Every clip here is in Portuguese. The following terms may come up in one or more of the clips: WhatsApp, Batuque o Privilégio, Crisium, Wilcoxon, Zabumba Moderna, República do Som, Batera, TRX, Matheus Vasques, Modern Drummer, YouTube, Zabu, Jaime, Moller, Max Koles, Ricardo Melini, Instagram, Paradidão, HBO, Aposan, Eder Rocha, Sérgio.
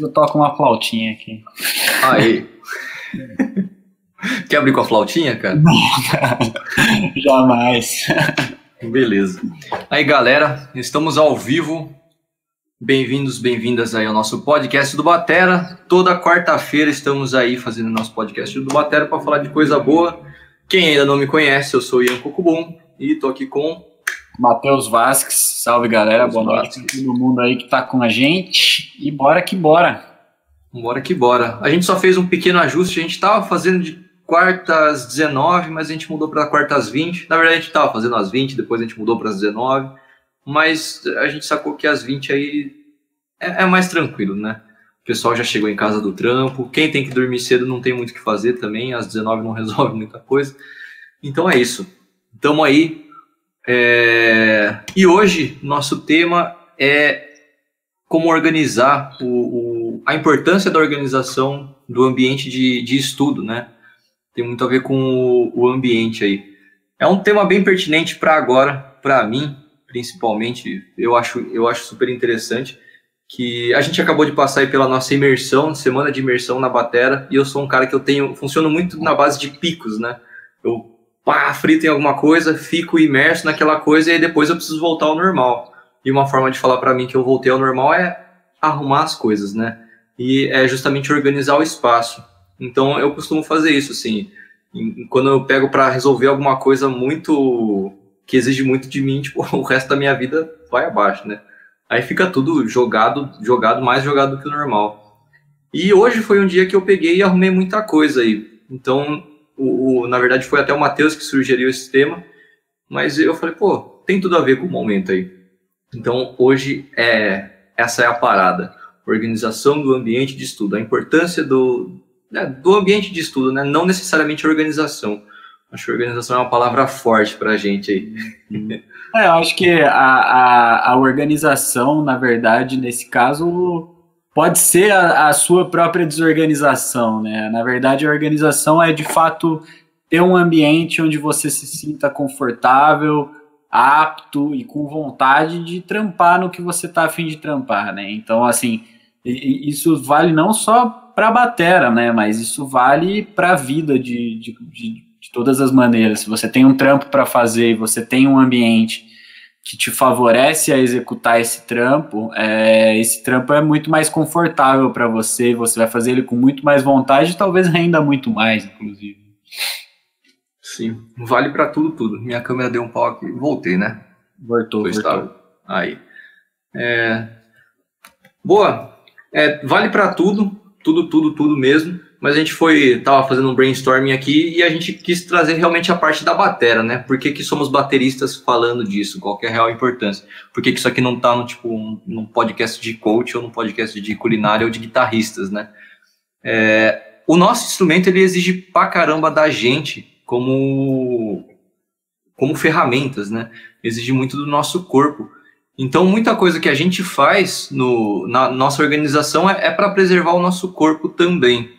Eu toco uma flautinha aqui. Aí. Quer abrir com a flautinha, cara? Não, cara. Jamais. Beleza. Aí, galera, estamos ao vivo. Bem-vindos, bem-vindas aí ao nosso podcast do Batera. Toda quarta-feira estamos aí fazendo nosso podcast do Batera para falar de coisa boa. Quem ainda não me conhece, eu sou Ian Kukubum e tô aqui com Matheus Vasques. Salve, galera. Matheus Boa noite a todo mundo aí que tá com a gente. E bora que bora. Bora que bora. A gente só fez um pequeno ajuste. A gente tava fazendo de quarta às 19, mas a gente mudou para quarta às 20. Na verdade, a gente tava fazendo às 20, depois a gente mudou para as 19. Mas a gente sacou que às 20 aí é mais tranquilo, né? O pessoal já chegou em casa do trampo. Quem tem que dormir cedo não tem muito o que fazer também. Às 19 não resolve muita coisa. Então é isso. Tamo aí. E hoje nosso tema é como organizar a importância da organização do ambiente de estudo, né? Tem muito a ver com o ambiente aí. É um tema bem pertinente para agora, para mim, principalmente. Eu acho super interessante que a gente acabou de passar aí pela nossa imersão, semana de imersão na Batera, e eu sou um cara que funciono muito na base de picos, né? Frito em alguma coisa, fico imerso naquela coisa e aí depois eu preciso voltar ao normal. E uma forma de falar para mim que eu voltei ao normal é arrumar as coisas, né? E é justamente organizar o espaço. Então eu costumo fazer isso, assim. Quando eu pego para resolver alguma coisa muito que exige muito de mim, tipo, o resto da minha vida vai abaixo, né? Aí fica tudo jogado, mais jogado do que o normal. E hoje foi um dia que eu peguei e arrumei muita coisa aí. Então... na verdade foi até o Matheus que sugeriu esse tema, mas eu falei, pô, tem tudo a ver com o momento aí. Então hoje essa é a parada, organização do ambiente de estudo, a importância do ambiente de estudo, né? Não necessariamente organização. Acho que organização é uma palavra forte pra gente aí. Eu acho que a organização, na verdade, nesse caso... pode ser a sua própria desorganização, né? Na verdade, a organização é, de fato, ter um ambiente onde você se sinta confortável, apto e com vontade de trampar no que você está a fim de trampar, né? Então, assim, isso vale não só para a Batera, né? Mas isso vale para a vida de todas as maneiras. Se você tem um trampo para fazer e você tem um ambiente que te favorece a executar esse trampo é muito mais confortável para você, você vai fazer ele com muito mais vontade e talvez renda muito mais, inclusive. Sim, vale para tudo. Minha câmera deu um pau aqui, voltei, né? Voltou. Aí. Boa, vale para tudo mesmo, mas a gente tava fazendo um brainstorming aqui e a gente quis trazer realmente a parte da batera, né? Por que somos bateristas falando disso? Qual que é a real importância? Por que isso aqui não tá num podcast de coach ou num podcast de culinária ou de guitarristas, né? O nosso instrumento, ele exige pra caramba da gente como ferramentas, né? Exige muito do nosso corpo. Então, muita coisa que a gente faz na nossa organização é para preservar o nosso corpo também.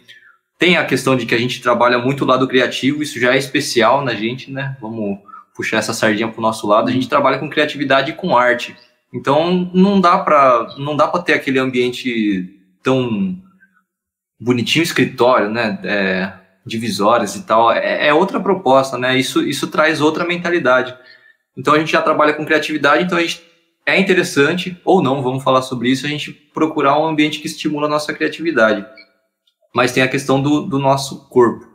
Tem a questão de que a gente trabalha muito o lado criativo, isso já é especial na gente, né? Vamos puxar essa sardinha para o nosso lado. A gente trabalha com criatividade e com arte. Então, não dá para ter aquele ambiente tão bonitinho, escritório, né? Divisórias e tal. É outra proposta, né? Isso traz outra mentalidade. Então, a gente já trabalha com criatividade, então a gente... é interessante, ou não, vamos falar sobre isso, a gente procurar um ambiente que estimula a nossa criatividade. Mas tem a questão do nosso corpo.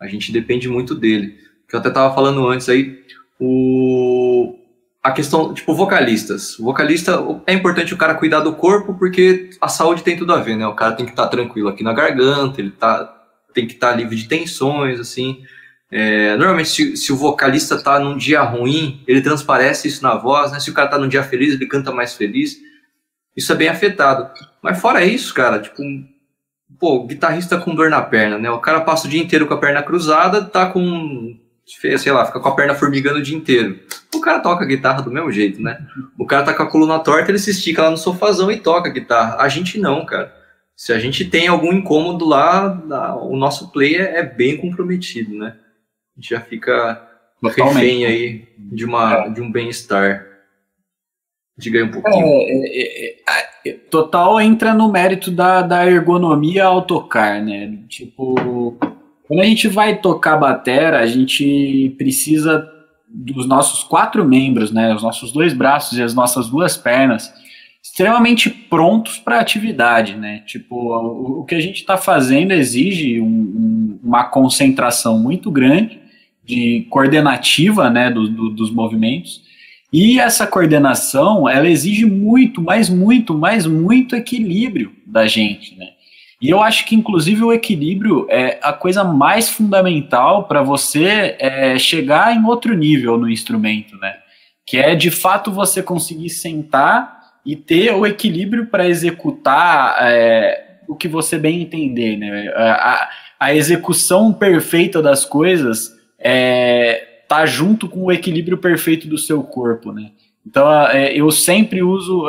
A gente depende muito dele. Que eu até estava falando antes aí, a questão, tipo, vocalistas. O vocalista, é importante o cara cuidar do corpo, porque a saúde tem tudo a ver, né? O cara tem que estar tranquilo aqui na garganta, tem que estar livre de tensões, assim... normalmente, se o vocalista tá num dia ruim, ele transparece isso na voz, né? Se o cara tá num dia feliz, ele canta mais feliz. Isso é bem afetado. Mas fora isso, cara, tipo... guitarrista com dor na perna, né? O cara passa o dia inteiro com a perna cruzada, tá com... sei lá, fica com a perna formigando o dia inteiro. O cara toca a guitarra do mesmo jeito, né? O cara tá com a coluna torta, ele se estica lá no sofazão e toca a guitarra. A gente não, cara. Se a gente tem algum incômodo lá, o nosso play é bem comprometido, né? A gente já fica refém aí de um bem-estar. Diga aí um pouquinho. total entra no mérito da ergonomia ao tocar, né? Tipo, quando a gente vai tocar batera, a gente precisa dos nossos 4 membros, né? Os nossos 2 braços e as nossas 2 pernas, extremamente prontos para a atividade, né? Tipo, o que a gente está fazendo exige uma concentração muito grande, de coordenativa, né, dos movimentos, e essa coordenação, ela exige muito, mas muito, mas muito equilíbrio da gente, né? E eu acho que, inclusive, o equilíbrio é a coisa mais fundamental para você chegar em outro nível no instrumento, né? Que é, de fato, você conseguir sentar e ter o equilíbrio para executar o que você bem entender, né? A execução perfeita das coisas tá junto com o equilíbrio perfeito do seu corpo, né? Então, eu sempre uso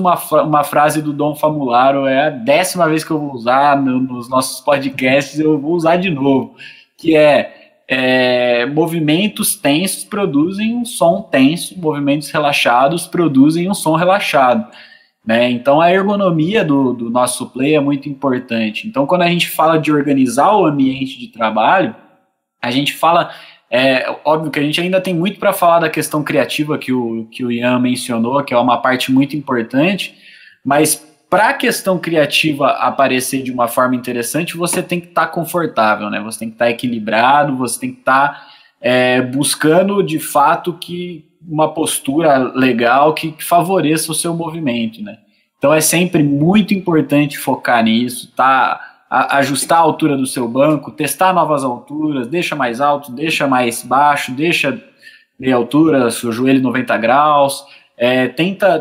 uma frase do Dom Famularo, é a 10ª vez que eu vou usar nos nossos podcasts, eu vou usar de novo, que movimentos tensos produzem um som tenso, movimentos relaxados produzem um som relaxado, né? Então a ergonomia do nosso play é muito importante. Então quando a gente fala de organizar o ambiente de trabalho, a gente fala, óbvio que a gente ainda tem muito para falar da questão criativa que o Ian mencionou, que é uma parte muito importante, mas para a questão criativa aparecer de uma forma interessante, você tem que estar confortável, né? Você tem que estar equilibrado, você tem que estar buscando, de fato, que uma postura legal que favoreça o seu movimento, né? Então, é sempre muito importante focar nisso, ajustar a altura do seu banco, testar novas alturas, deixa mais alto, deixa mais baixo, deixa meia altura, seu joelho 90 graus...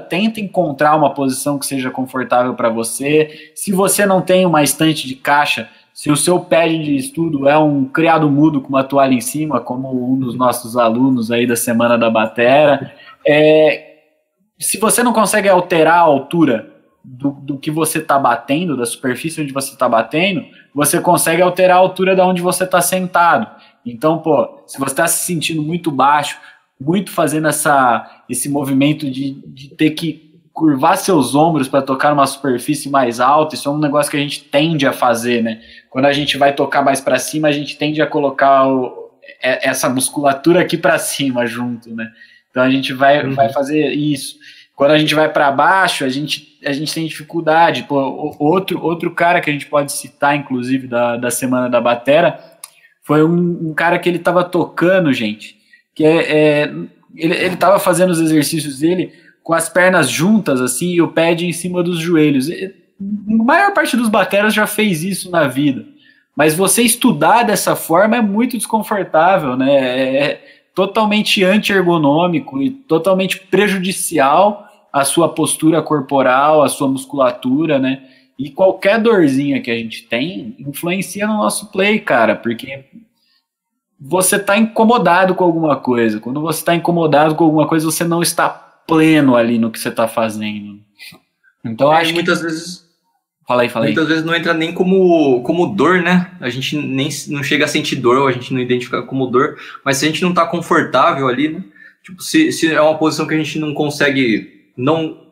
Tenta encontrar uma posição que seja confortável para você. Se você não tem uma estante de caixa, se o seu pad de estudo é um criado mudo com uma toalha em cima, como um dos nossos alunos aí da Semana da Batera, se você não consegue alterar a altura do que você está batendo, da superfície onde você está batendo, você consegue alterar a altura de onde você está sentado. Então, se você está se sentindo muito baixo, muito fazendo esse movimento de ter que curvar seus ombros para tocar uma superfície mais alta, isso é um negócio que a gente tende a fazer, né? Quando a gente vai tocar mais para cima, a gente tende a colocar essa musculatura aqui para cima junto, né? Então a gente vai fazer isso. Quando a gente vai para baixo, a gente tem dificuldade. Outro cara que a gente pode citar, inclusive, da Semana da Batera, foi um cara que ele estava tocando, gente, que ele estava fazendo os exercícios dele com as pernas juntas, assim, e o pad em cima dos joelhos. A maior parte dos bateras já fez isso na vida, mas você estudar dessa forma é muito desconfortável, né? É totalmente anti-ergonômico e totalmente prejudicial à sua postura corporal, à sua musculatura, né? E qualquer dorzinha que a gente tem influencia no nosso play, cara, porque você está incomodado com alguma coisa. Quando você está incomodado com alguma coisa, você não está pleno ali no que você está fazendo. Então, acho que muitas vezes... Fala aí. Muitas vezes não entra nem como dor, né? A gente nem não chega a sentir dor, ou a gente não identifica como dor, mas se a gente não está confortável ali, né? Tipo, se é uma posição que a gente não consegue,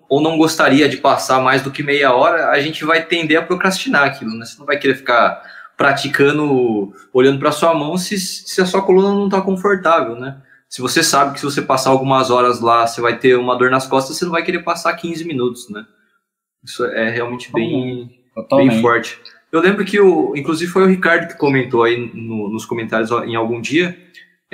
ou não gostaria de passar mais do que meia hora, a gente vai tender a procrastinar aquilo, né? Você não vai querer ficar praticando, olhando para sua mão, se a sua coluna não está confortável, né? Se você sabe que se você passar algumas horas lá, você vai ter uma dor nas costas, você não vai querer passar 15 minutos, né? Isso é realmente bem forte. Eu lembro que, inclusive, foi o Ricardo que comentou aí nos comentários em algum dia,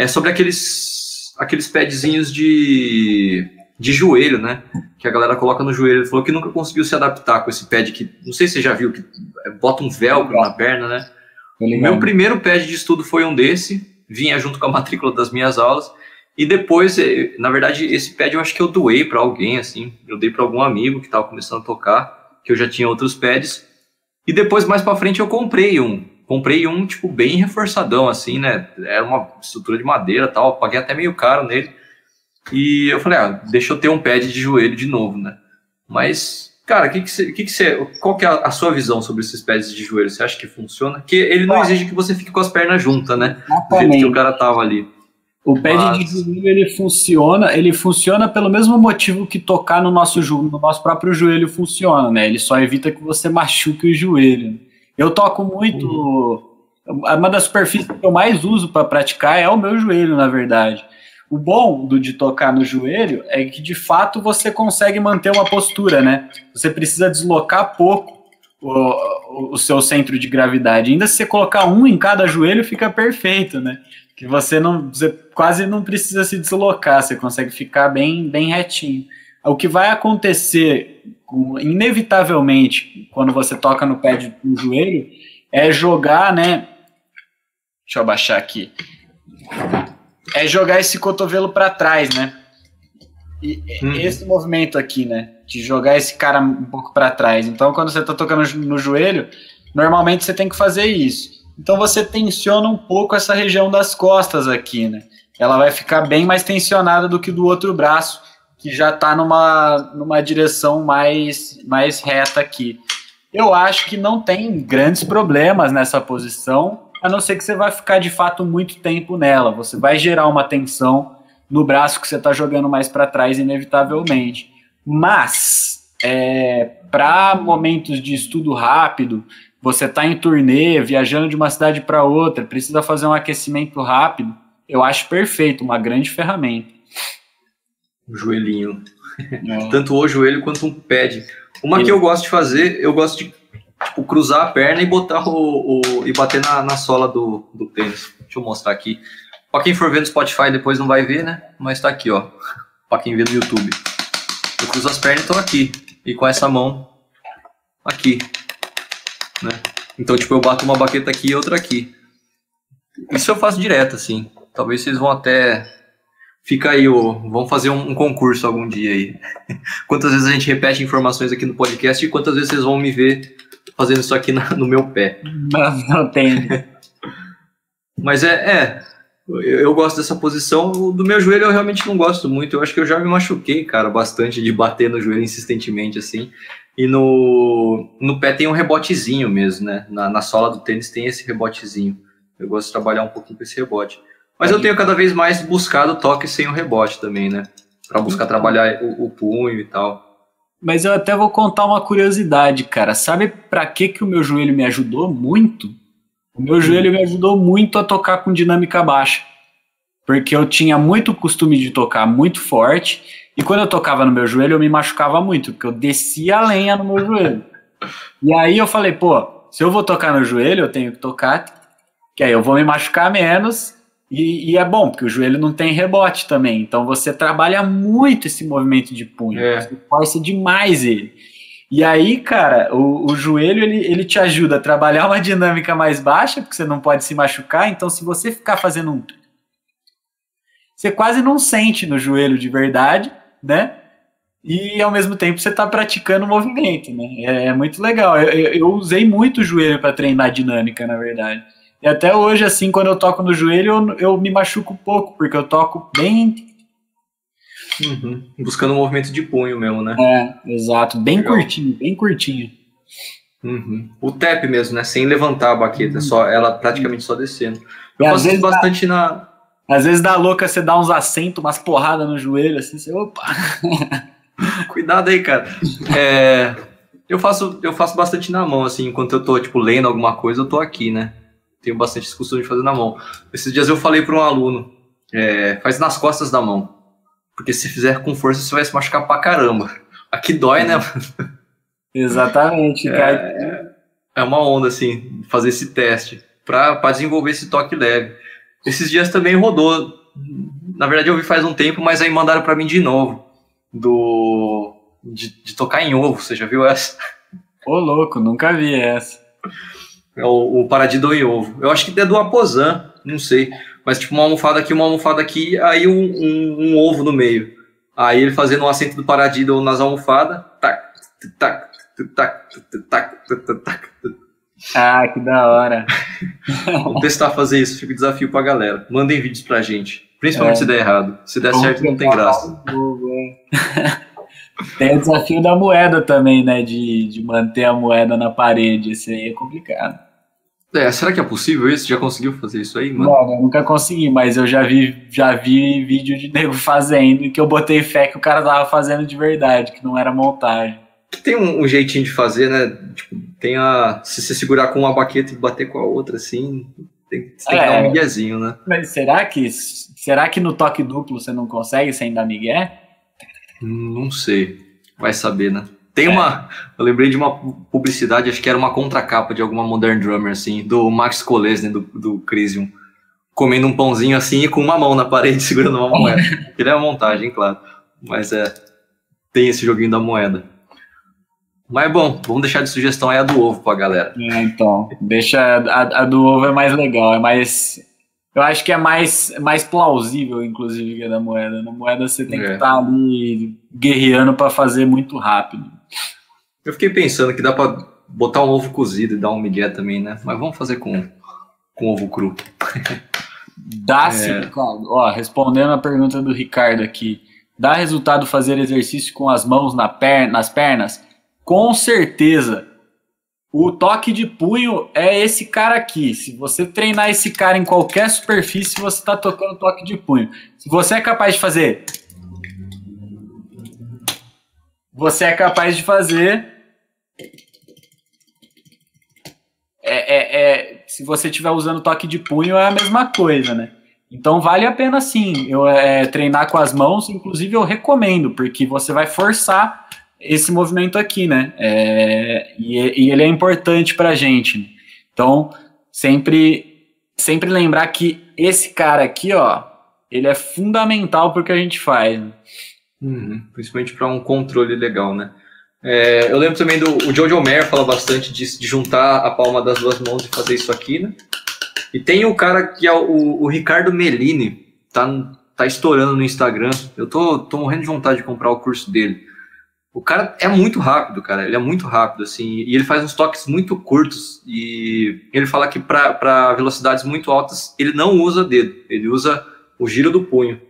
sobre aqueles padzinhos de joelho, né? Que a galera coloca no joelho. Ele falou que nunca conseguiu se adaptar com esse pad que, não sei se você já viu, que bota um velcro na perna, né? Meu primeiro pad de estudo foi um desse, vinha junto com a matrícula das minhas aulas, e depois, na verdade, esse pad eu acho que eu doei para alguém, assim, eu dei para algum amigo que estava começando a tocar, que eu já tinha outros pads, e depois, mais para frente, eu comprei um, tipo, bem reforçadão, assim, né? Era uma estrutura de madeira e tal, paguei até meio caro nele. E eu falei, deixa eu ter um pad de joelho de novo, né? Mas, cara, qual que é a sua visão sobre esses pads de joelho? Você acha que funciona? Que ele não exige que você fique com as pernas juntas, né? Exatamente. Do jeito que o cara tava ali. O pad de joelho, ele funciona pelo mesmo motivo que tocar no nosso joelho, no nosso próprio joelho funciona, né? Ele só evita que você machuque o joelho. Eu toco muito... Uma das superfícies que eu mais uso para praticar é o meu joelho, na verdade. O bom de tocar no joelho é que, de fato, você consegue manter uma postura, né? Você precisa deslocar pouco o seu centro de gravidade. Ainda se você colocar um em cada joelho, fica perfeito, né? Que você quase não precisa se deslocar, você consegue ficar bem, bem retinho. O que vai acontecer, inevitavelmente, quando você toca no pé do joelho, é jogar, né? Deixa eu abaixar aqui. É jogar esse cotovelo para trás, né? E esse movimento aqui, né? De jogar esse cara um pouco para trás. Então, quando você está tocando no joelho, normalmente você tem que fazer isso. Então, você tensiona um pouco essa região das costas aqui, né? Ela vai ficar bem mais tensionada do que do outro braço, que já está numa direção mais reta aqui. Eu acho que não tem grandes problemas nessa posição, a não ser que você vai ficar, de fato, muito tempo nela. Você vai gerar uma tensão no braço que você está jogando mais para trás, inevitavelmente. Mas, para momentos de estudo rápido, você está em turnê, viajando de uma cidade para outra, precisa fazer um aquecimento rápido, eu acho perfeito, uma grande ferramenta. O joelhinho. É. Tanto o joelho quanto um pad. Uma que eu gosto de fazer, eu gosto de tipo, cruzar a perna e botar e bater na sola do tênis. Deixa eu mostrar aqui. Para quem for ver no Spotify depois não vai ver, né? Mas tá aqui, ó. Para quem vê no YouTube. Eu cruzo as pernas e tô aqui. E com essa mão aqui. Né? Então, tipo, eu bato uma baqueta aqui e outra aqui. Isso eu faço direto, assim. Talvez vocês vão até... Fica aí, vamos fazer um concurso algum dia aí. Quantas vezes a gente repete informações aqui no podcast e quantas vezes vocês vão me ver fazendo isso aqui no meu pé. Não tem. Mas eu gosto dessa posição. Do meu joelho eu realmente não gosto muito. Eu acho que eu já me machuquei, cara, bastante de bater no joelho insistentemente, assim. E no pé tem um rebotezinho mesmo, né? Na sola do tênis tem esse rebotezinho. Eu gosto de trabalhar um pouquinho com esse rebote. Mas eu tenho cada vez mais buscado toque sem o rebote também, né? Pra buscar trabalhar o punho e tal. Mas eu até vou contar uma curiosidade, cara. Sabe pra que o meu joelho me ajudou muito? O meu joelho me ajudou muito a tocar com dinâmica baixa. Porque eu tinha muito costume de tocar muito forte. E quando eu tocava no meu joelho, eu me machucava muito. Porque eu descia a lenha no meu joelho. E aí eu falei, pô, se eu vou tocar no joelho, eu tenho que tocar. Que aí eu vou me machucar menos... E é bom, porque o joelho não tem rebote também. Então você trabalha muito esse movimento de punho. Você força demais ele. E aí, cara, o joelho ele te ajuda a trabalhar uma dinâmica mais baixa, porque você não pode se machucar. Então se você ficar fazendo um... Você quase não sente no joelho de verdade, né? E ao mesmo tempo você está praticando o movimento, né? É muito legal. Eu usei muito o joelho para treinar dinâmica, na verdade. E até hoje, assim, quando eu toco no joelho, eu me machuco pouco, porque eu toco bem... Buscando um movimento de punho mesmo, né? É, exato. Bem legal. Curtinho, bem curtinho. O tap mesmo, né? Sem levantar a baqueta, só, ela praticamente só descendo. Eu faço isso bastante na... Às vezes dá louca, você dá uns assentos, umas porradas no joelho, assim, você... Opa! Cuidado aí, cara. Eu faço bastante na mão, assim, enquanto eu tô, tipo, lendo alguma coisa, eu tô aqui, né? Tenho bastante discussão de fazer na mão. Esses dias eu falei para um aluno, faz nas costas da mão, porque se fizer com força você vai se machucar pra caramba. Aqui dói, né? Exatamente, cara. É uma onda, assim, fazer esse teste, para desenvolver esse toque leve. Esses dias também rodou, na verdade eu vi faz um tempo, mas aí mandaram para mim de novo, de tocar em ovo, você já viu essa? Ô louco, nunca vi essa. É o paradidão em ovo. Eu acho que é do Aposan, não sei. Mas tipo uma almofada aqui, aí um ovo no meio. Aí ele fazendo um acento do paradidão nas almofadas. Tac, tac, tac, tac, tac, tac. Ah, que da hora. Vou testar fazer isso, fica o desafio pra galera. Mandem vídeos pra gente. Principalmente se der errado. Se der certo, não tem graça. Tem o desafio da moeda também, né? De manter a moeda na parede. Isso aí é complicado. É, será que é possível isso? Já conseguiu fazer isso aí, mano? Não, eu nunca consegui, mas eu já vi vídeo de nego fazendo, que eu botei fé que o cara tava fazendo de verdade, que não era montagem. Tem um jeitinho de fazer, né? Tipo, tem a... Se você segurar com uma baqueta e bater com a outra, assim, tem que dar um miguezinho, né? Mas será que no toque duplo você não consegue sem dar migué? Não sei. Vai saber, né? Tem uma... Eu lembrei de uma publicidade, acho que era uma contracapa de alguma Modern Drummer, assim, do Max Koles, né, do Crisium, comendo um pãozinho, assim, e com uma mão na parede, segurando uma moeda. Ele é uma montagem, claro. Mas tem esse joguinho da moeda. Mas, bom, vamos deixar de sugestão aí a do ovo pra galera. É, então, deixa... A do ovo é mais legal, é mais... Eu acho que é mais plausível, inclusive, que a da moeda. Na moeda você tem que estar ali guerreando pra fazer muito rápido. Eu fiquei pensando que dá pra botar um ovo cozido e dar um migué também, né? Mas vamos fazer com ovo cru. Dá sim, claro. Ó, respondendo a pergunta do Ricardo aqui. Dá resultado fazer exercício com as mãos nas pernas? Com certeza. O toque de punho é esse cara aqui. Se você treinar esse cara em qualquer superfície, você está tocando toque de punho. Se você é capaz de fazer... Se você estiver usando toque de punho, é a mesma coisa, né? Então vale a pena sim treinar com as mãos. Inclusive eu recomendo, porque você vai forçar esse movimento aqui, né? E ele é importante pra gente. Então sempre lembrar que esse cara aqui, ó, ele é fundamental pro que a gente faz. Principalmente para um controle legal, né? Eu lembro também o Jojo Mer fala bastante disso, de juntar a palma das duas mãos e fazer isso aqui, né? E tem o cara que é o Ricardo Melini, tá estourando no Instagram. Eu tô morrendo de vontade de comprar o curso dele. O cara é muito rápido, cara. Ele é muito rápido, assim. E ele faz uns toques muito curtos. E ele fala que para velocidades muito altas, ele não usa dedo. Ele usa o giro do punho.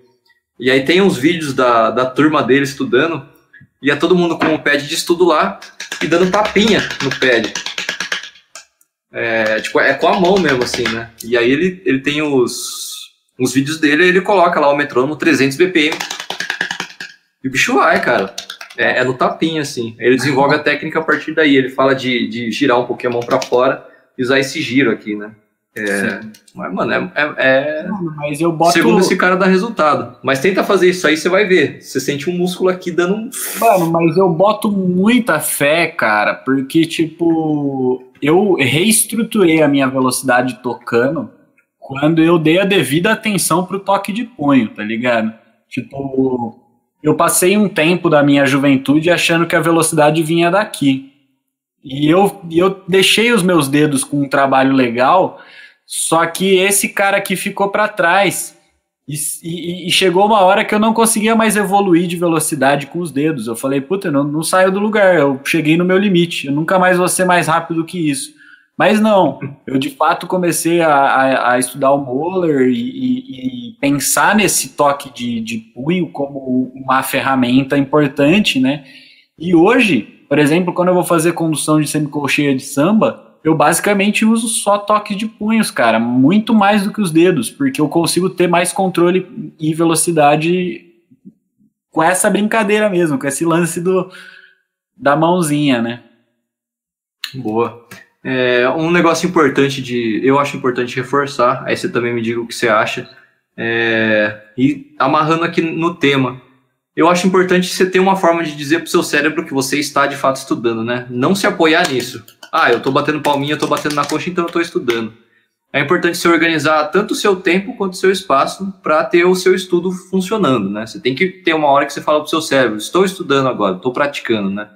E aí tem uns vídeos da turma dele estudando, e é todo mundo com o pad de estudo lá, e dando tapinha no pad. É com a mão mesmo, assim, né? E aí ele tem os vídeos dele, ele coloca lá o metrônomo 300 BPM, e o bicho vai, cara. É no tapinha, assim. Ele desenvolve a técnica a partir daí, ele fala de girar um pouquinho a mão pra fora, e usar esse giro aqui, né? Mas, mano, mas eu boto... Segundo esse cara dá resultado. Mas tenta fazer isso aí, você vai ver. Você sente um músculo aqui dando um... Mano, mas eu boto muita fé, cara, porque, tipo, eu reestruturei a minha velocidade tocando quando eu dei a devida atenção pro toque de punho, tá ligado? Tipo, eu passei um tempo da minha juventude achando que a velocidade vinha daqui. E eu deixei os meus dedos com um trabalho legal, só que esse cara aqui ficou para trás. E chegou uma hora que eu não conseguia mais evoluir de velocidade com os dedos. Eu falei, puta, não saio do lugar, eu cheguei no meu limite, eu nunca mais vou ser mais rápido que isso. Mas não, eu de fato comecei a estudar o Moller e pensar nesse toque de punho como uma ferramenta importante, né? E hoje... Por exemplo, quando eu vou fazer condução de semicolcheia de samba, eu basicamente uso só toque de punhos, cara. Muito mais do que os dedos, porque eu consigo ter mais controle e velocidade com essa brincadeira mesmo, com esse lance da mãozinha, né? Boa. Um negócio importante eu acho importante reforçar, aí você também me diga o que você acha, e amarrando aqui no tema. Eu acho importante você ter uma forma de dizer pro seu cérebro que você está, de fato, estudando, né? Não se apoiar nisso. Ah, eu tô batendo palminha, eu tô batendo na coxa, então eu tô estudando. É importante você organizar tanto o seu tempo quanto o seu espaço para ter o seu estudo funcionando, né? Você tem que ter uma hora que você fala pro seu cérebro, estou estudando agora, estou praticando, né?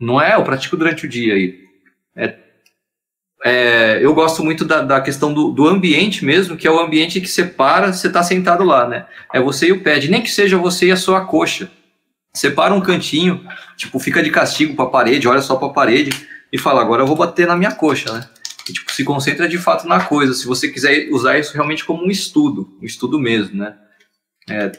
Não é, eu pratico durante o dia aí. Eu gosto muito da questão do ambiente mesmo, que é o ambiente que separa, você está sentado lá, né? É você e o pad, nem que seja você e a sua coxa. Separa um cantinho, tipo, fica de castigo para a parede, olha só para a parede e fala, agora eu vou bater na minha coxa, né? E, tipo, se concentra de fato na coisa, se você quiser usar isso realmente como um estudo mesmo, né?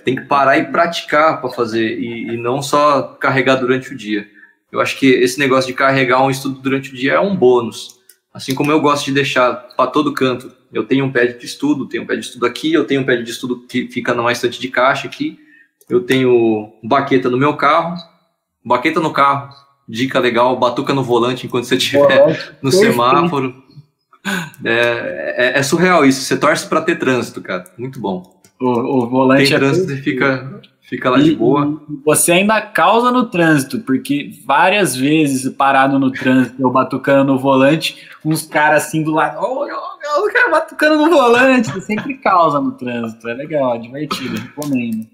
Tem que parar e praticar para fazer e não só carregar durante o dia. Eu acho que esse negócio de carregar um estudo durante o dia é um bônus. Assim como eu gosto de deixar para todo canto, eu tenho um pad de estudo, tenho um pad de estudo aqui, eu tenho um pad de estudo que fica numa estante de caixa aqui, eu tenho baqueta no meu carro, baqueta no carro, dica legal, batuca no volante enquanto você estiver no semáforo. É surreal isso, você torce para ter trânsito, cara, muito bom. O volante tem trânsito e fica lá de boa. Você ainda causa no trânsito, porque várias vezes parado no trânsito, eu batucando no volante, uns caras assim do lado, o cara batucando no volante, você sempre causa no trânsito, é legal, é divertido, recomendo.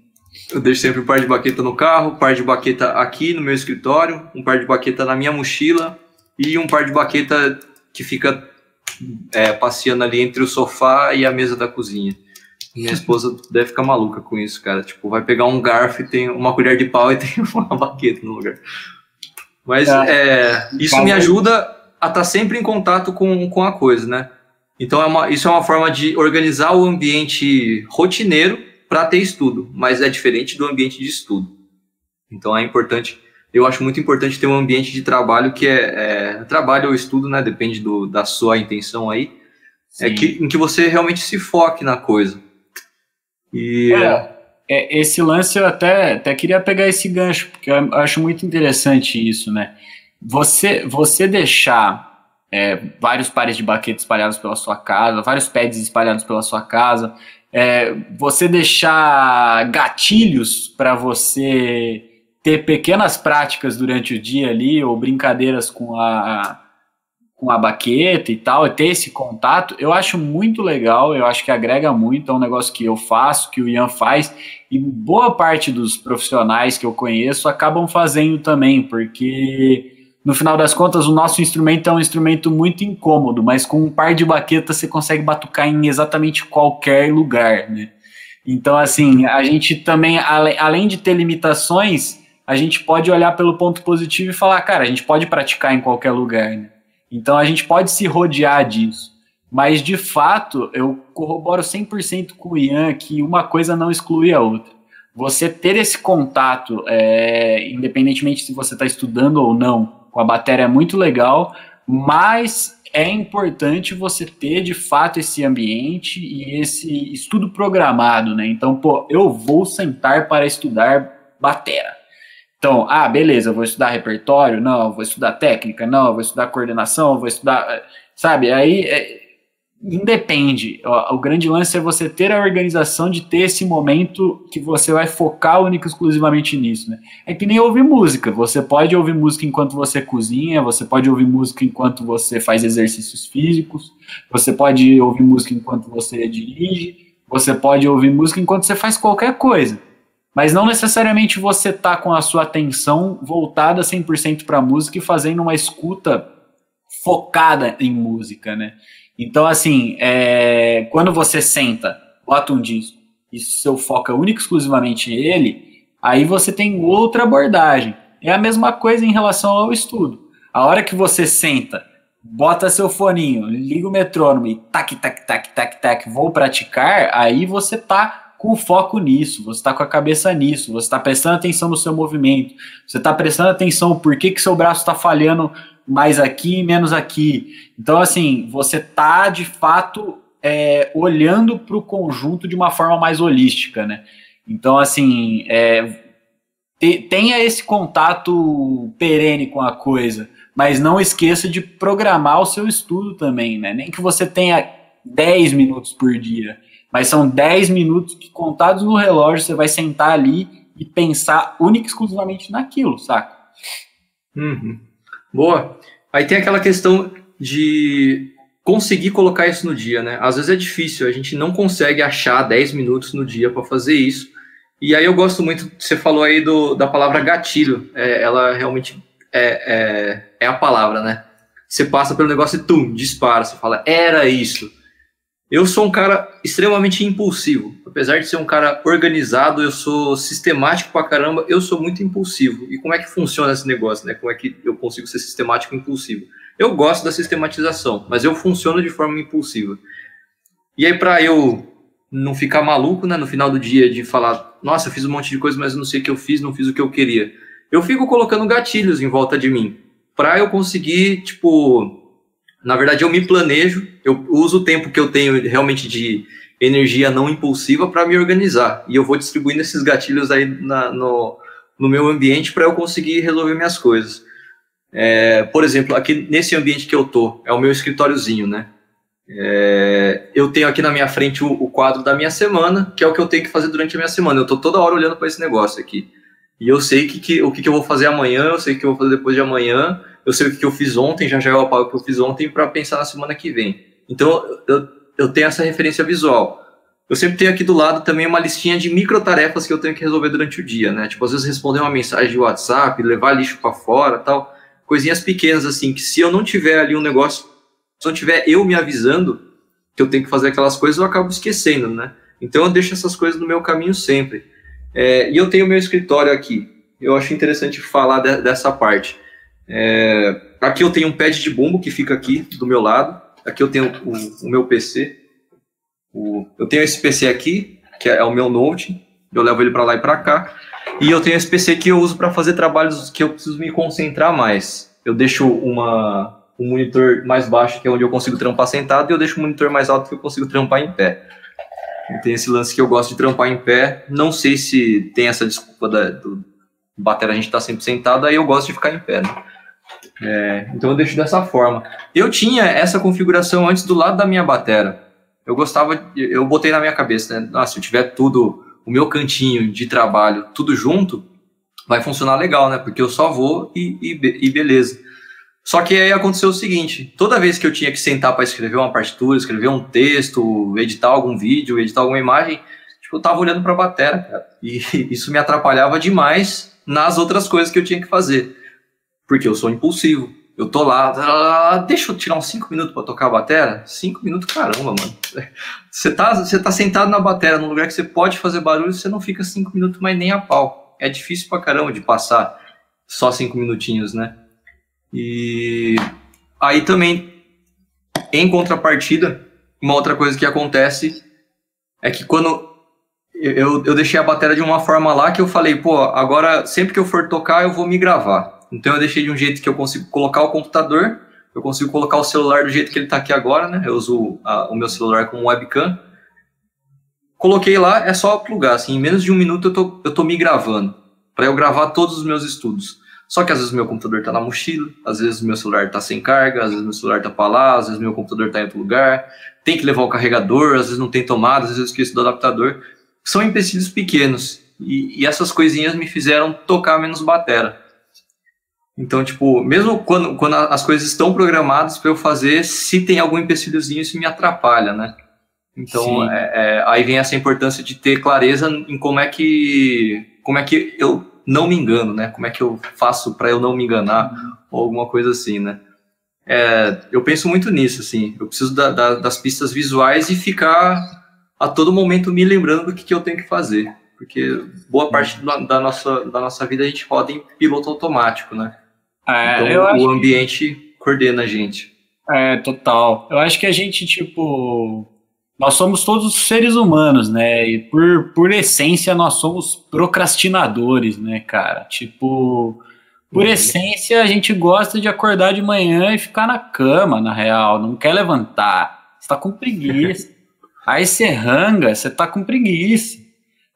Eu deixo sempre um par de baqueta no carro, um par de baqueta aqui no meu escritório, um par de baqueta na minha mochila e um par de baqueta que fica passeando ali entre o sofá e a mesa da cozinha. Minha esposa deve ficar maluca com isso, cara. Tipo, vai pegar um garfo e tem uma colher de pau e tem uma baqueta no lugar. Mas isso me ajuda a estar sempre em contato com a coisa, né? Então isso é uma forma de organizar o ambiente rotineiro para ter estudo, mas é diferente do ambiente de estudo. Então é importante, eu acho muito importante ter um ambiente de trabalho que é trabalho ou estudo, né? Depende da sua intenção aí. Sim. Em que você realmente se foque na coisa. E esse lance eu até queria pegar esse gancho, porque eu acho muito interessante isso, né? Você deixar vários pares de baquetas espalhados pela sua casa, vários pads espalhados pela sua casa, você deixar gatilhos para você ter pequenas práticas durante o dia ali, ou brincadeiras com a baqueta e tal, e ter esse contato, eu acho muito legal, eu acho que agrega muito, é um negócio que eu faço, que o Ian faz, e boa parte dos profissionais que eu conheço acabam fazendo também, porque no final das contas o nosso instrumento é um instrumento muito incômodo, mas com um par de baqueta você consegue batucar em exatamente qualquer lugar, né? Então, assim, a gente também, além de ter limitações, a gente pode olhar pelo ponto positivo e falar, cara, a gente pode praticar em qualquer lugar, né? Então a gente pode se rodear disso, mas de fato eu corroboro 100% com o Ian que uma coisa não exclui a outra. Você ter esse contato, independentemente se você está estudando ou não, com a batera é muito legal, mas é importante você ter de fato esse ambiente e esse estudo programado, né? Então, eu vou sentar para estudar batera. Então, beleza, eu vou estudar repertório, não, eu vou estudar técnica, não, eu vou estudar coordenação, eu vou estudar, sabe, aí independe, o grande lance é você ter a organização de ter esse momento que você vai focar única e exclusivamente nisso, né, é que nem ouvir música, você pode ouvir música enquanto você cozinha, você pode ouvir música enquanto você faz exercícios físicos, você pode ouvir música enquanto você dirige, você pode ouvir música enquanto você faz qualquer coisa. Mas não necessariamente você tá com a sua atenção voltada 100% para a música e fazendo uma escuta focada em música, né? Então, assim, quando você senta, bota um disco e seu foco é único exclusivamente ele, aí você tem outra abordagem. É a mesma coisa em relação ao estudo. A hora que você senta, bota seu foninho, liga o metrônomo e tac, tac, tac, tac, tac, vou praticar, aí você tá com foco nisso, você está com a cabeça nisso, você está prestando atenção no seu movimento, você está prestando atenção por que seu braço está falhando mais aqui e menos aqui. Então, assim, você está, de fato, olhando para o conjunto de uma forma mais holística, né? Então, assim, tenha esse contato perene com a coisa, mas não esqueça de programar o seu estudo também, né? Nem que você tenha 10 minutos por dia, mas são 10 minutos que contados no relógio você vai sentar ali e pensar única e exclusivamente naquilo, saca? Uhum. Boa. Aí tem aquela questão de conseguir colocar isso no dia, né? Às vezes é difícil, a gente não consegue achar 10 minutos no dia para fazer isso. E aí eu gosto muito, você falou aí da palavra gatilho, ela realmente é a palavra, né? Você passa pelo negócio e dispara, você fala, era isso. Eu sou um cara extremamente impulsivo. Apesar de ser um cara organizado, eu sou sistemático pra caramba, eu sou muito impulsivo. E como é que funciona esse negócio, né? Como é que eu consigo ser sistemático e impulsivo? Eu gosto da sistematização, mas eu funciono de forma impulsiva. E aí, pra eu não ficar maluco, né, no final do dia, de falar, nossa, eu fiz um monte de coisa, mas eu não sei o que eu fiz, não fiz o que eu queria. Eu fico colocando gatilhos em volta de mim, pra eu conseguir, tipo, Na verdade, eu me planejo, eu uso o tempo que eu tenho realmente de energia não impulsiva para me organizar. E eu vou distribuindo esses gatilhos aí no meu ambiente para eu conseguir resolver minhas coisas. Por exemplo, aqui nesse ambiente que eu tô, é o meu escritóriozinho, né? Eu tenho aqui na minha frente o quadro da minha semana, que é o que eu tenho que fazer durante a minha semana. Eu tô toda hora olhando para esse negócio aqui. E eu sei o que eu vou fazer amanhã, eu sei o que eu vou fazer depois de amanhã, eu sei o que eu fiz ontem, já eu apago o que eu fiz ontem para pensar na semana que vem. Então, eu tenho essa referência visual. Eu sempre tenho aqui do lado também uma listinha de micro tarefas que eu tenho que resolver durante o dia, né? Tipo, às vezes responder uma mensagem de WhatsApp, levar lixo para fora, tal. Coisinhas pequenas, assim, que se eu não tiver ali um negócio, se não tiver eu me avisando que eu tenho que fazer aquelas coisas, eu acabo esquecendo, né? Então, eu deixo essas coisas no meu caminho sempre. E eu tenho meu escritório aqui. Eu acho interessante falar dessa parte. Aqui eu tenho um pad de bumbo que fica aqui do meu lado. Aqui eu tenho o meu PC. Eu tenho esse PC aqui, que é o meu note. Eu levo ele para lá e para cá. E eu tenho esse PC que eu uso para fazer trabalhos que eu preciso me concentrar mais. Eu deixo um monitor mais baixo, que é onde eu consigo trampar sentado, e eu deixo um monitor mais alto que eu consigo trampar em pé. Tem esse lance que eu gosto de trampar em pé. Não sei se tem essa desculpa do Batera, a gente tá sempre sentado, aí eu gosto de ficar em pé, né? Então eu deixo dessa forma. Eu tinha essa configuração antes do lado da minha Batera. Eu botei na minha cabeça, né? Se eu tiver tudo, o meu cantinho de trabalho, tudo junto, vai funcionar legal, né? Porque eu só vou e beleza. Só que aí aconteceu o seguinte: toda vez que eu tinha que sentar para escrever uma partitura, escrever um texto, editar algum vídeo, editar alguma imagem, tipo, eu tava olhando para a Batera, cara, e isso me atrapalhava demais nas outras coisas que eu tinha que fazer, porque eu sou impulsivo. Eu tô lá, deixa eu tirar uns 5 minutos para tocar a Batera. 5 minutos, caramba, mano. Você tá sentado na Batera, num lugar que você pode fazer barulho, você não fica 5 minutos mais nem a pau. É difícil pra caramba de passar só 5 minutinhos, né? E aí também, em contrapartida, uma outra coisa que acontece é que quando eu deixei a Batera de uma forma lá que eu falei, pô, agora sempre que eu for tocar eu vou me gravar. Então eu deixei de um jeito que eu consigo colocar o computador, eu consigo colocar o celular do jeito que ele tá aqui agora, né? Eu uso o meu celular como webcam. Coloquei lá, é só plugar, assim, em menos de um minuto eu tô me gravando, para eu gravar todos os meus estudos. Só que às vezes meu computador tá na mochila, às vezes meu celular tá sem carga, às vezes meu celular tá pra lá, às vezes meu computador tá em outro lugar, tem que levar o carregador, às vezes não tem tomada, às vezes eu esqueço do adaptador. São empecilhos pequenos, e essas coisinhas me fizeram tocar menos Batera. Então, tipo, mesmo quando as coisas estão programadas pra eu fazer, se tem algum empecilhozinho, isso me atrapalha, né? Então, aí vem essa importância de ter clareza em como é que eu não me engano, né? Como é que eu faço para eu não me enganar, ou alguma coisa assim, né? Eu penso muito nisso, assim. Eu preciso das pistas visuais e ficar a todo momento me lembrando do que eu tenho que fazer. Porque boa parte da nossa vida a gente roda em piloto automático, né? Então o ambiente coordena a gente. Total. Eu acho que a gente, tipo... Nós somos todos seres humanos, né? E por essência, nós somos procrastinadores, né, cara? Tipo, por essência, a gente gosta de acordar de manhã e ficar na cama, na real. Não quer levantar. Você tá com preguiça. Aí você ranga, você tá com preguiça.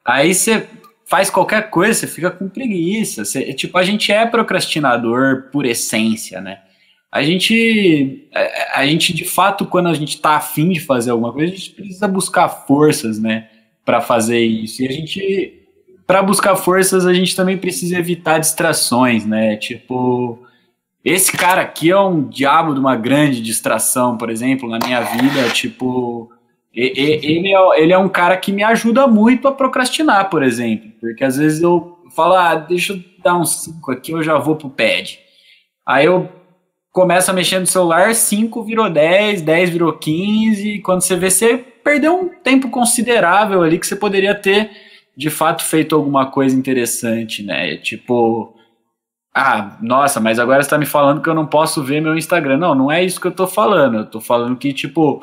Aí você faz qualquer coisa, você fica com preguiça. Tipo, a gente é procrastinador por essência, né? A gente, de fato, quando a gente tá afim de fazer alguma coisa, a gente precisa buscar forças, né, para fazer isso. E para buscar forças, a gente também precisa evitar distrações, né? Tipo, esse cara aqui é um diabo de uma grande distração, por exemplo, na minha vida. Tipo, ele é um cara que me ajuda muito a procrastinar, por exemplo. Porque às vezes eu falo, deixa eu dar uns 5 aqui, eu já vou pro pad. Aí eu começa a mexer no celular, 5 virou 10, 10 virou 15, e quando você vê, você perdeu um tempo considerável ali que você poderia ter, de fato, feito alguma coisa interessante, né? Tipo, nossa, mas agora você tá me falando que eu não posso ver meu Instagram. Não é isso que eu tô falando. Eu tô falando que, tipo,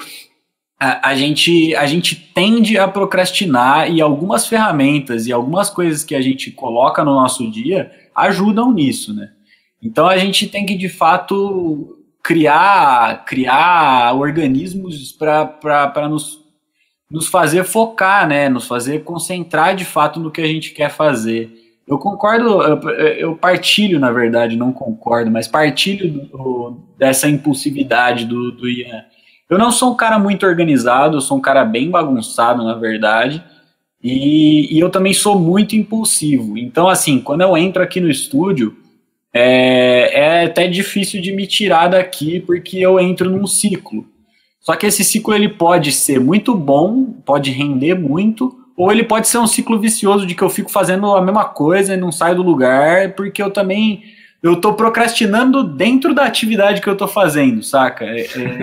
a gente tende a procrastinar, e algumas ferramentas e algumas coisas que a gente coloca no nosso dia ajudam nisso, né? Então a gente tem que, de fato, criar organismos para nos fazer focar, né? Nos fazer concentrar de fato no que a gente quer fazer. Eu concordo, eu partilho, na verdade, não concordo, mas partilho dessa impulsividade do Ian. Eu não sou um cara muito organizado, eu sou um cara bem bagunçado, na verdade, e eu também sou muito impulsivo. Então, assim, quando eu entro aqui no estúdio, é até difícil de me tirar daqui, porque eu entro num ciclo. Só que esse ciclo ele pode ser muito bom, pode render muito, ou ele pode ser um ciclo vicioso de que eu fico fazendo a mesma coisa e não saio do lugar, porque eu também... eu tô procrastinando dentro da atividade que eu tô fazendo, saca?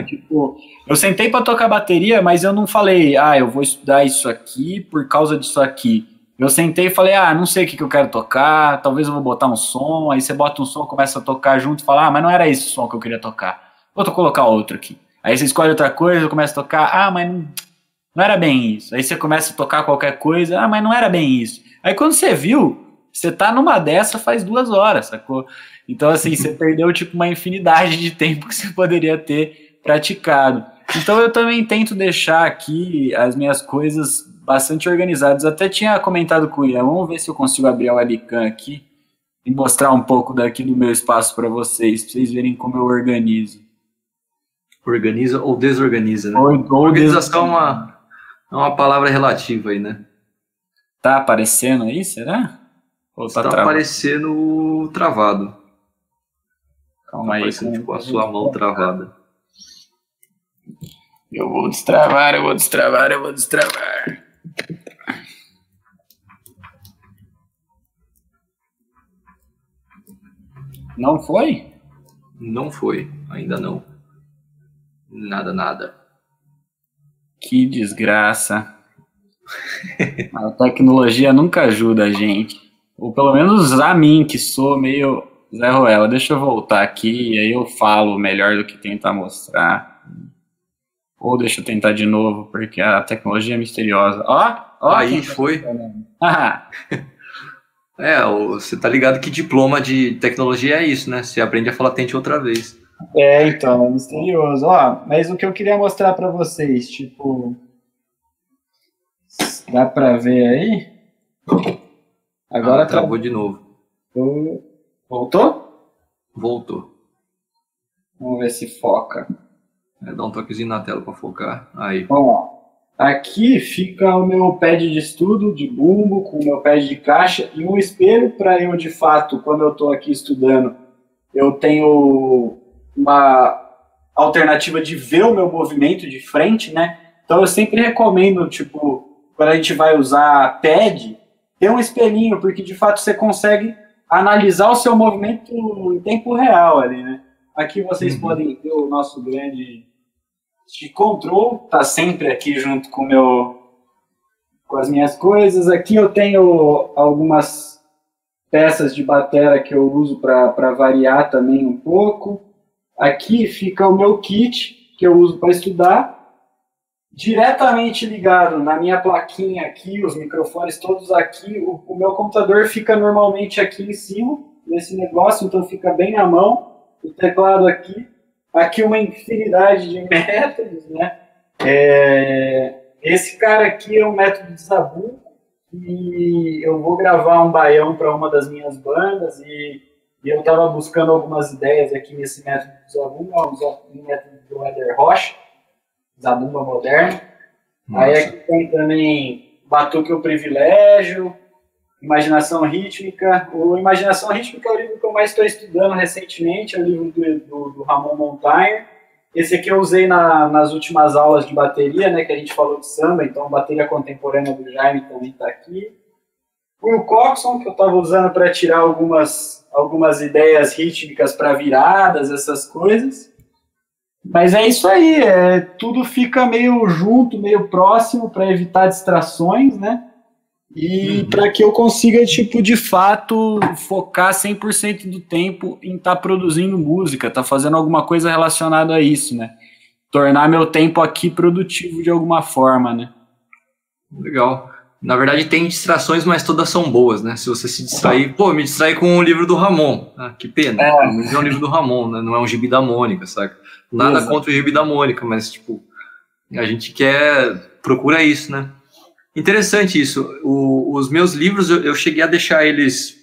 Tipo, eu sentei pra tocar bateria, mas eu não falei, eu vou estudar isso aqui por causa disso aqui. Eu sentei e falei, não sei o que eu quero tocar, talvez eu vou botar um som, aí você bota um som, começa a tocar junto e fala, mas não era esse o som que eu queria tocar. Vou colocar outro aqui. Aí você escolhe outra coisa, começa a tocar, mas não era bem isso. Aí você começa a tocar qualquer coisa, mas não era bem isso. Aí quando você viu, você tá numa dessa faz 2 horas, sacou? Então, assim, você perdeu, tipo, uma infinidade de tempo que você poderia ter praticado. Então, eu também tento deixar aqui as minhas coisas bastante organizadas. Até tinha comentado com o Ian, vamos ver se eu consigo abrir a webcam aqui e mostrar um pouco daqui do meu espaço pra vocês verem como eu organizo. Organiza ou desorganiza, né? Organização é uma palavra relativa aí, né? Tá aparecendo aí, será? Ou tá aparecendo travado? Calma aí, tipo, a sua mão travada. Eu vou destravar, eu vou destravar, eu vou destravar. Não foi? Não foi, ainda não. Nada. Que desgraça. A tecnologia nunca ajuda a gente. Ou pelo menos a mim, que sou meio Zé Ruela. Deixa eu voltar aqui, e aí eu falo melhor do que tentar mostrar. Ou deixa eu tentar de novo, porque a tecnologia é misteriosa. Ó aí foi. Você tá ligado que diploma de tecnologia é isso, né? Você aprende a falar tente outra vez. Então, é misterioso. Mas o que eu queria mostrar pra vocês, tipo... Dá pra ver aí? Agora travou de novo. Voltou? Voltou. Vamos ver se foca. Dá um toquezinho na tela para focar. Aí. Bom, aqui fica o meu pad de estudo, de bumbo, com o meu pad de caixa e um espelho para eu, de fato, quando eu estou aqui estudando, eu tenho uma alternativa de ver o meu movimento de frente, né? Então eu sempre recomendo, tipo, quando a gente vai usar pad, tem um espelhinho, porque de fato você consegue analisar o seu movimento em tempo real ali, né? Aqui vocês podem ver o nosso grande de control, tá sempre aqui junto com as minhas coisas. Aqui eu tenho algumas peças de batera que eu uso para variar também um pouco. Aqui fica o meu kit que eu uso para estudar. Diretamente ligado na minha plaquinha aqui, os microfones todos aqui, o meu computador fica normalmente aqui em cima desse negócio, então fica bem na mão, o teclado aqui uma infinidade de métodos, né? Esse cara aqui é um método de Zabu, e eu vou gravar um baião para uma das minhas bandas, e eu estava buscando algumas ideias aqui nesse método de Zabu, um método do Eder Rocha, Zabumba Moderna. Nossa. Aí aqui tem também Batuque o Privilégio, Imaginação Rítmica. O Imaginação Rítmica é o livro que eu mais estou estudando recentemente, é o livro do Ramon Montaigne. Esse aqui eu usei nas últimas aulas de bateria, né, que a gente falou de samba, então bateria contemporânea do Jaime também está aqui. O Wilcoxon, que eu estava usando para tirar algumas ideias rítmicas para viradas, essas coisas. Mas é isso aí, tudo fica meio junto, meio próximo para evitar distrações, né? E para que eu consiga, tipo, de fato, focar 100% do tempo em estar produzindo música, estar fazendo alguma coisa relacionada a isso, né? Tornar meu tempo aqui produtivo de alguma forma, né? Legal. Na verdade, tem distrações, mas todas são boas, né? Se você se distrair... Pô, me distrai com um livro do Ramon. Ah, que pena. Mas é um livro do Ramon, né? Não é um gibi da Mônica, saca? Nada contra o gibi da Mônica, mas, tipo... A gente procura isso, né? Interessante isso. Os meus livros, eu cheguei a deixar eles...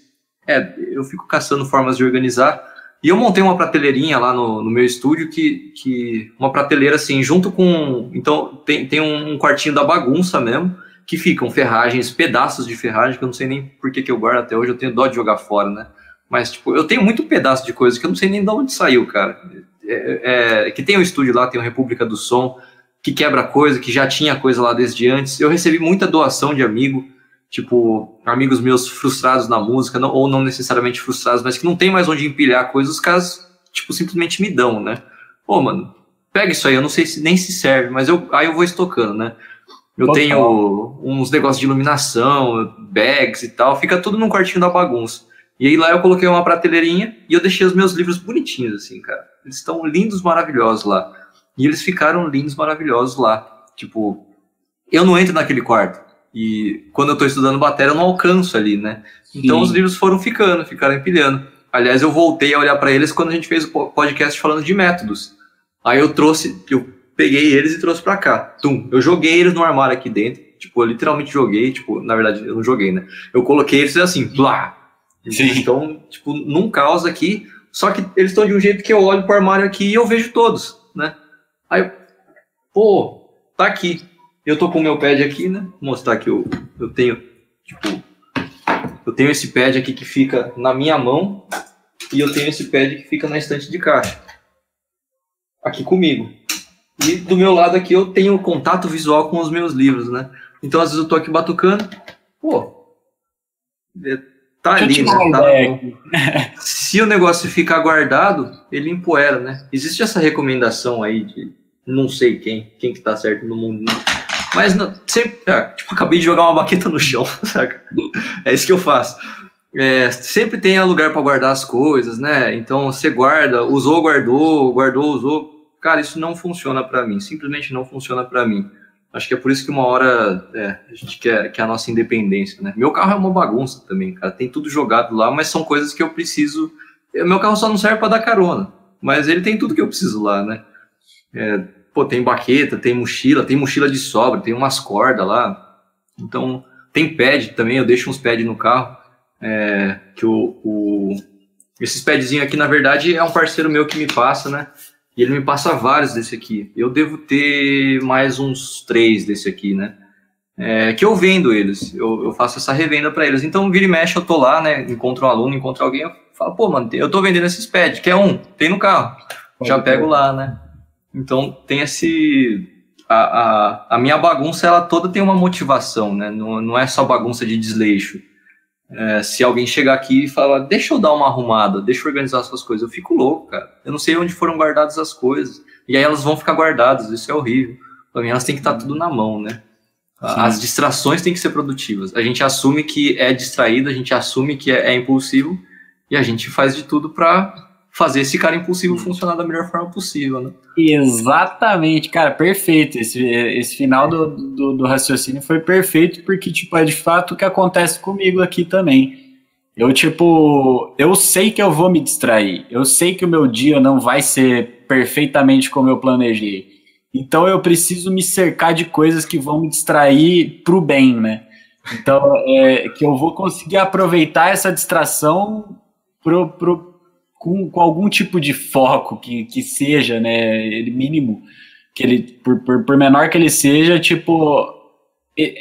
eu fico caçando formas de organizar. E eu montei uma prateleirinha lá no meu estúdio, que uma prateleira, assim, junto com... Então, tem um quartinho da bagunça mesmo, que ficam ferragens, pedaços de ferragem, que eu não sei nem por que eu guardo até hoje, eu tenho dó de jogar fora, né? Mas, tipo, eu tenho muito pedaço de coisa que eu não sei nem de onde saiu, cara. Que tem um estúdio lá, tem o República do Som, que quebra coisa, que já tinha coisa lá desde antes. Eu recebi muita doação de amigo, tipo, amigos meus frustrados na música, ou não necessariamente frustrados, mas que não tem mais onde empilhar coisas, os caras, tipo, simplesmente me dão, né? Pô, mano, pega isso aí, eu não sei se nem se serve, mas aí eu vou estocando, né? Eu tenho uns negócios de iluminação, bags e tal, fica tudo num quartinho da bagunça. E aí lá eu coloquei uma prateleirinha e eu deixei os meus livros bonitinhos, assim, cara. Eles estão lindos, maravilhosos lá. E eles ficaram lindos, maravilhosos lá. Tipo, eu não entro naquele quarto. E quando eu tô estudando batera, eu não alcanço ali, né? Então os livros foram ficando, ficaram empilhando. Aliás, eu voltei a olhar pra eles quando a gente fez o podcast falando de métodos. Aí eu peguei eles e trouxe pra cá. Eu joguei eles no armário aqui dentro. Tipo, eu literalmente joguei. Tipo, na verdade, eu não joguei, né? Eu coloquei eles assim, plá. Eles estão, tipo, num caos aqui. Só que eles estão de um jeito que eu olho pro armário aqui e eu vejo todos, né? Aí eu, pô, tá aqui. Eu tô com o meu pad aqui, né? Vou mostrar que eu tenho, tipo... Eu tenho esse pad aqui que fica na minha mão. E eu tenho esse pad que fica na estante de caixa. Aqui comigo. E do meu lado aqui eu tenho contato visual com os meus livros, né? Então às vezes eu tô aqui batucando, pô, tá ali, né? Tá, se o negócio ficar guardado, ele empoeira, né? Existe essa recomendação aí de não sei quem que tá certo no mundo, né? Mas não, sempre, tipo, acabei de jogar uma baqueta no chão, saca? É isso que eu faço. Sempre tem lugar pra guardar as coisas, né? Então você guarda, usou, guardou, guardou, usou. Cara, isso não funciona pra mim, simplesmente não funciona pra mim. Acho que é por isso que uma hora a gente quer a nossa independência, né? Meu carro é uma bagunça também, cara, tem tudo jogado lá, mas são coisas que eu preciso... Meu carro só não serve pra dar carona, mas ele tem tudo que eu preciso lá, né? Tem baqueta, tem mochila de sobra, tem umas cordas lá, então tem pad também, eu deixo uns pad no carro, esses padzinhos aqui, na verdade, é um parceiro meu que me passa, né? E ele me passa vários desse aqui. Eu devo ter mais uns 3 desse aqui, né? Que eu vendo eles. Eu faço essa revenda pra eles. Então, vira e mexe, eu tô lá, né? Encontro um aluno, encontro alguém. Eu falo, pô, mano, eu tô vendendo esses pads. Quer um? Tem no carro. Já pego lá, né? Então, tem esse... A minha bagunça, ela toda tem uma motivação, né? Não é só bagunça de desleixo. Se alguém chegar aqui e falar, deixa eu dar uma arrumada, deixa eu organizar suas coisas, eu fico louco, cara. Eu não sei onde foram guardadas as coisas. E aí elas vão ficar guardadas, isso é horrível. Pra mim, elas têm que estar tudo na mão, né? As distrações têm que ser produtivas. A gente assume que é distraído, a gente assume que é impulsivo, e a gente faz de tudo pra fazer esse cara impulsivo funcionar da melhor forma possível, né? Exatamente, cara, perfeito. Esse final do raciocínio foi perfeito, porque, tipo, é de fato o que acontece comigo aqui também. Eu, tipo, eu sei que eu vou me distrair, eu sei que o meu dia não vai ser perfeitamente como eu planejei. Então eu preciso me cercar de coisas que vão me distrair pro bem, né? Então, que eu vou conseguir aproveitar essa distração com algum tipo de foco que seja, né, mínimo, que ele, por menor que ele seja, tipo,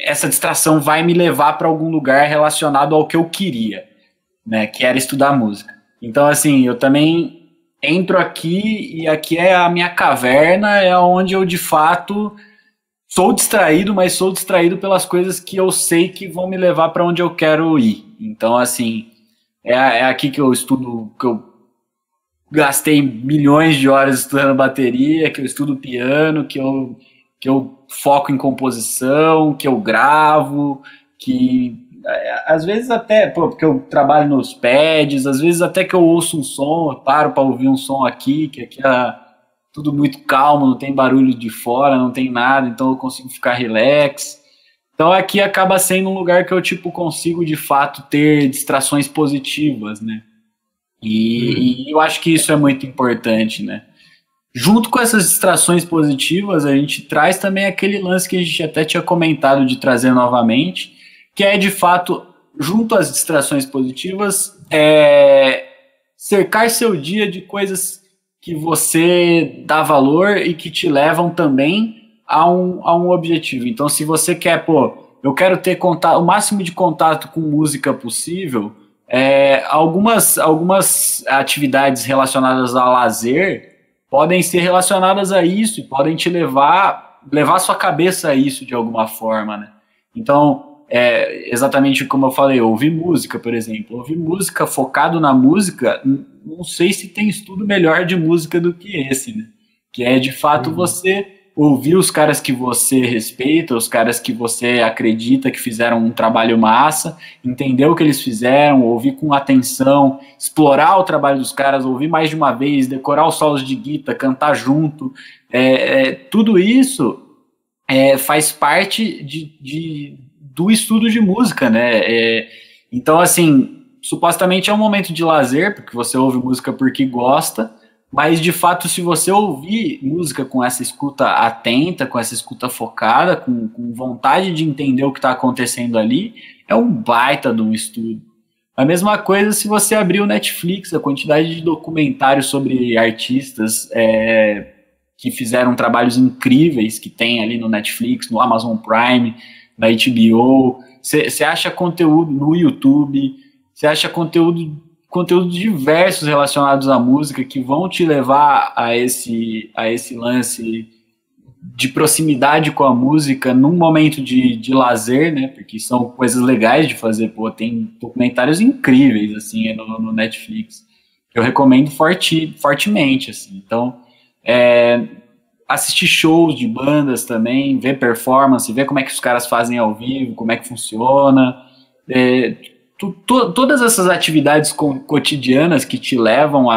essa distração vai me levar para algum lugar relacionado ao que eu queria, né, que era estudar música. Então, assim, eu também entro aqui, e aqui é a minha caverna, é onde eu, de fato, sou distraído, mas sou distraído pelas coisas que eu sei que vão me levar para onde eu quero ir. Então, assim, é aqui que eu estudo, que eu gastei milhões de horas estudando bateria, que eu estudo piano, que eu foco em composição, que eu gravo, que às vezes até, porque eu trabalho nos pads, às vezes até que eu ouço um som, eu paro para ouvir um som aqui, que aqui é tudo muito calmo, não tem barulho de fora, não tem nada, então eu consigo ficar relax. Então aqui acaba sendo um lugar que eu tipo consigo de fato ter distrações positivas, né? E eu acho que isso é muito importante, né? Junto com essas distrações positivas, a gente traz também aquele lance que a gente até tinha comentado de trazer novamente, que é, de fato, junto às distrações positivas, cercar seu dia de coisas que você dá valor e que te levam também a um objetivo. Então, se você quer, eu quero ter contato, o máximo de contato com música possível, algumas atividades relacionadas ao lazer podem ser relacionadas a isso e podem te levar sua cabeça a isso de alguma forma, né? Então, exatamente como eu falei, ouvir música, por exemplo. Ouvir música focado na música, não sei se tem estudo melhor de música do que esse, né? Que é, de fato, você ouvir os caras que você respeita, os caras que você acredita que fizeram um trabalho massa, entender o que eles fizeram, ouvir com atenção, explorar o trabalho dos caras, ouvir mais de uma vez, decorar os solos de guitarra, cantar junto, tudo isso faz parte do estudo de música, né? Então, assim, supostamente é um momento de lazer, porque você ouve música porque gosta, mas, de fato, se você ouvir música com essa escuta atenta, com essa escuta focada, com vontade de entender o que está acontecendo ali, é um baita de um estudo. A mesma coisa se você abrir o Netflix, a quantidade de documentários sobre artistas que fizeram trabalhos incríveis que tem ali no Netflix, no Amazon Prime, na HBO. Você acha conteúdo no YouTube, você acha conteúdos diversos relacionados à música que vão te levar a esse lance de proximidade com a música num momento de lazer, né? Porque são coisas legais de fazer. Tem documentários incríveis assim no Netflix. Eu recomendo fortemente. Assim. Então, assistir shows de bandas também, ver performance, ver como é que os caras fazem ao vivo, como é que funciona. Todas essas atividades cotidianas que te levam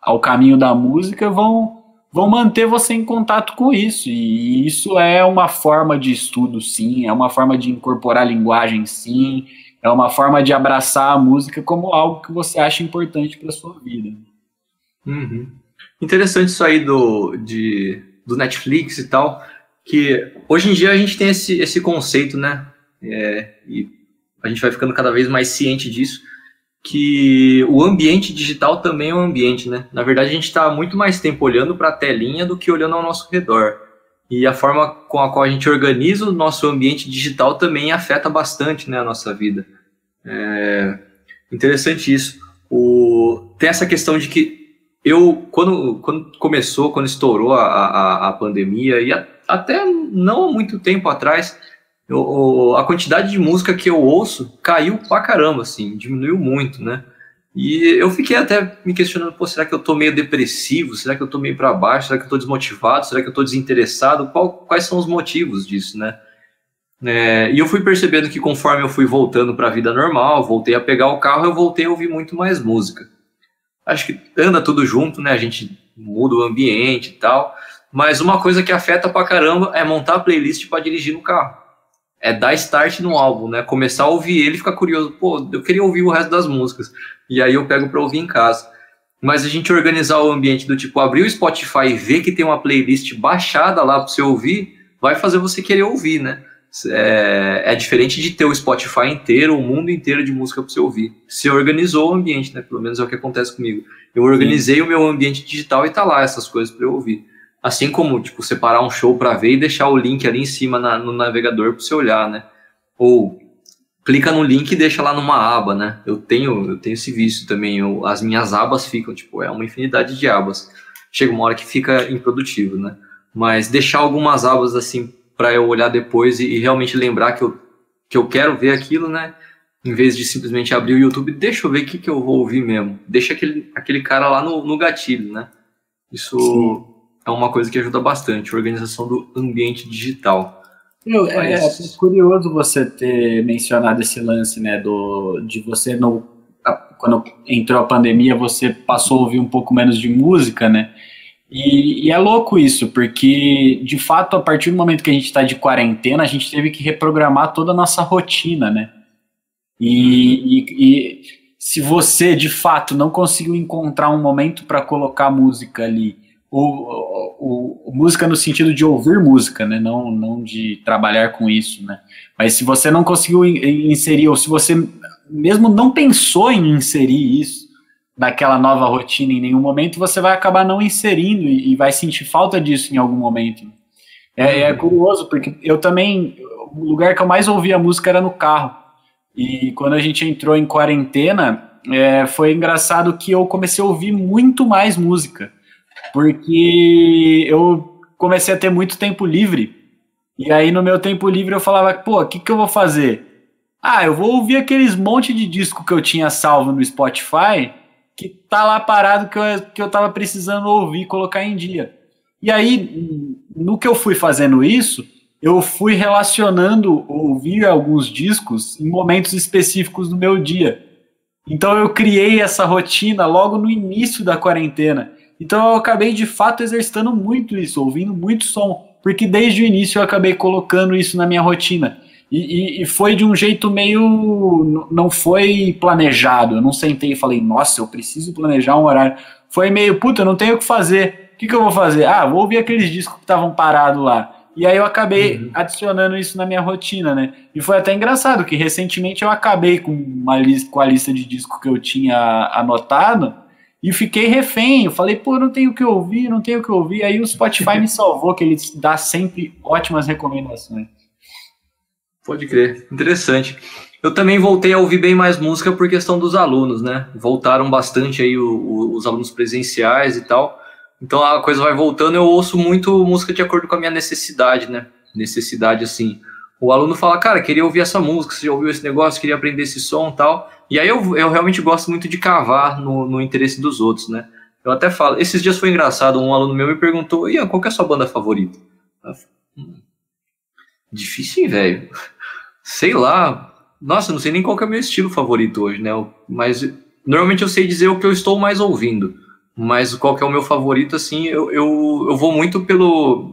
ao caminho da música vão manter você em contato com isso, e isso é uma forma de estudo, sim, é uma forma de incorporar linguagem, sim, é uma forma de abraçar a música como algo que você acha importante para a sua vida. Uhum. Interessante isso aí do Netflix e tal, que hoje em dia a gente tem esse conceito, né, e a gente vai ficando cada vez mais ciente disso, que o ambiente digital também é um ambiente, né? Na verdade, a gente está muito mais tempo olhando para a telinha do que olhando ao nosso redor. E a forma com a qual a gente organiza o nosso ambiente digital também afeta bastante, né, a nossa vida. Interessante isso. Tem essa questão de que quando estourou a pandemia, e até não muito tempo atrás, a quantidade de música que eu ouço caiu pra caramba, assim, diminuiu muito, né? E eu fiquei até me questionando, será que eu tô meio depressivo? Será que eu tô meio pra baixo? Será que eu tô desmotivado? Será que eu tô desinteressado? Quais são os motivos disso, né? E eu fui percebendo que conforme eu fui voltando pra vida normal, voltei a pegar o carro, eu voltei a ouvir muito mais música. Acho que anda tudo junto, né? A gente muda o ambiente e tal, mas uma coisa que afeta pra caramba é montar a playlist pra dirigir no carro. Dar start no álbum, né? Começar a ouvir ele, ficar curioso. Eu queria ouvir o resto das músicas. E aí eu pego pra ouvir em casa. Mas a gente organizar o ambiente do tipo, abrir o Spotify e ver que tem uma playlist baixada lá pra você ouvir, vai fazer você querer ouvir, né? É diferente de ter o Spotify inteiro, o mundo inteiro de música pra você ouvir. Você organizou o ambiente, né? Pelo menos é o que acontece comigo. Eu organizei o meu ambiente digital e tá lá essas coisas pra eu ouvir. Assim como, tipo, separar um show para ver e deixar o link ali em cima no navegador para você olhar, né? Ou clica no link e deixa lá numa aba, né? Eu tenho esse vício também. As minhas abas ficam, tipo, uma infinidade de abas. Chega uma hora que fica improdutivo, né? Mas deixar algumas abas, assim, para eu olhar depois e realmente lembrar que eu quero ver aquilo, né? Em vez de simplesmente abrir o YouTube, deixa eu ver o que eu vou ouvir mesmo. Deixa aquele cara lá no gatilho, né? Isso... Sim. É uma coisa que ajuda bastante, a organização do ambiente digital. É curioso você ter mencionado esse lance, né, de você, quando entrou a pandemia, você passou a ouvir um pouco menos de música, né? E é louco isso, porque de fato a partir do momento que a gente está de quarentena, a gente teve que reprogramar toda a nossa rotina, né? E se você de fato não conseguiu encontrar um momento para colocar música ali, ou música no sentido de ouvir música, né? Não de trabalhar com isso, né? Mas se você não conseguiu inserir, ou se você mesmo não pensou em inserir isso daquela nova rotina em nenhum momento, você vai acabar não inserindo e vai sentir falta disso em algum momento. É curioso, porque eu também, o lugar que eu mais ouvia música era no carro, e quando a gente entrou em quarentena, foi engraçado que eu comecei a ouvir muito mais música, porque eu comecei a ter muito tempo livre, e aí no meu tempo livre eu falava, pô, o que eu vou fazer? Eu vou ouvir aqueles monte de disco que eu tinha salvo no Spotify, que tá lá parado, que eu tava precisando ouvir, colocar em dia. E aí, no que eu fui fazendo isso, eu fui relacionando ouvir alguns discos em momentos específicos do meu dia. Então eu criei essa rotina logo no início da quarentena. Então eu acabei, de fato, exercitando muito isso, ouvindo muito som, porque desde o início eu acabei colocando isso na minha rotina. E foi de um jeito meio... Não foi planejado. Eu não sentei e falei, nossa, eu preciso planejar um horário. Foi meio, puta, eu não tenho o que fazer. O que eu vou fazer? Vou ouvir aqueles discos que estavam parados lá. E aí eu acabei adicionando isso na minha rotina, né? E foi até engraçado que recentemente eu acabei com a lista de discos que eu tinha anotado e fiquei refém. Eu falei, pô, não tenho o que ouvir. Aí o Spotify me salvou, que ele dá sempre ótimas recomendações. Pode crer, interessante. Eu também voltei a ouvir bem mais música por questão dos alunos, né? Voltaram bastante aí os alunos presenciais e tal. Então a coisa vai voltando, eu ouço muito música de acordo com a minha necessidade, né? Necessidade, assim. O aluno fala, cara, queria ouvir essa música, você já ouviu esse negócio, queria aprender esse som e tal. E aí eu realmente gosto muito de cavar no interesse dos outros, né? Eu até falo, esses dias foi engraçado, um aluno meu me perguntou, Ian, qual que é a sua banda favorita? Eu falei, difícil, hein, velho? Sei lá, nossa, não sei nem qual que é o meu estilo favorito hoje, né? Mas normalmente eu sei dizer o que eu estou mais ouvindo, mas qual que é o meu favorito, assim, eu vou muito pelo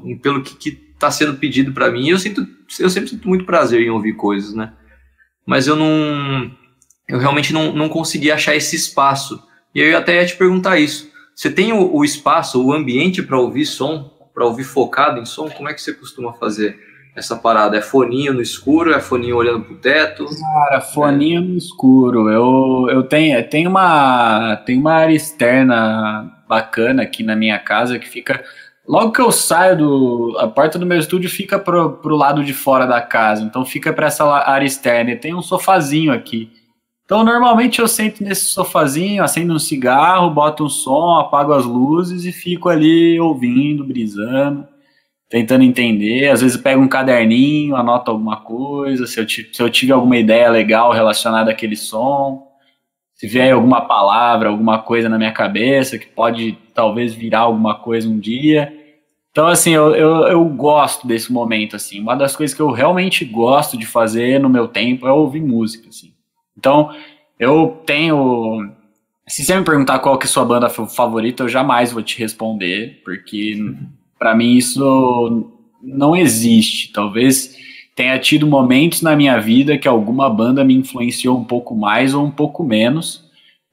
que está sendo pedido para mim, e eu sempre sinto muito prazer em ouvir coisas, né? Mas eu realmente não consegui achar esse espaço, e eu até ia te perguntar isso, você tem o espaço, o ambiente para ouvir som, para ouvir focado em som, como é que você costuma fazer? Essa parada, é foninho no escuro, é foninho olhando pro teto? Cara, foninho no escuro, eu tenho uma área externa bacana aqui na minha casa, que fica, logo que eu saio, a porta do meu estúdio fica pro lado de fora da casa, então fica pra essa área externa, e tem um sofazinho aqui, então normalmente eu sento nesse sofazinho, acendo um cigarro, boto um som, apago as luzes e fico ali ouvindo, brisando, tentando entender, às vezes eu pego um caderninho, anoto alguma coisa, se eu tive alguma ideia legal relacionada àquele som, se vier alguma palavra, alguma coisa na minha cabeça, que pode talvez virar alguma coisa um dia. Então, assim, eu gosto desse momento, assim, uma das coisas que eu realmente gosto de fazer no meu tempo é ouvir música, assim. Então, eu tenho... Se você me perguntar qual que é a sua banda favorita, eu jamais vou te responder, porque... Para mim isso não existe, talvez tenha tido momentos na minha vida que alguma banda me influenciou um pouco mais ou um pouco menos,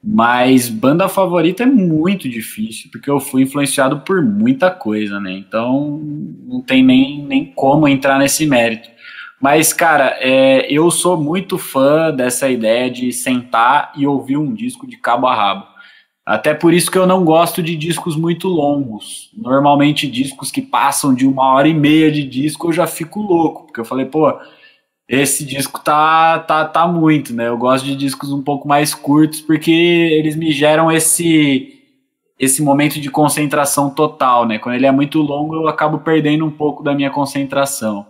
mas banda favorita é muito difícil, porque eu fui influenciado por muita coisa, né, então não tem nem como entrar nesse mérito. Mas, cara, eu sou muito fã dessa ideia de sentar e ouvir um disco de cabo a rabo. Até por isso que eu não gosto de discos muito longos. Normalmente discos que passam de 1h30 de disco eu já fico louco, porque eu falei, pô, esse disco tá muito, né? Eu gosto de discos um pouco mais curtos, porque eles me geram esse momento de concentração total, né? Quando ele é muito longo eu acabo perdendo um pouco da minha concentração.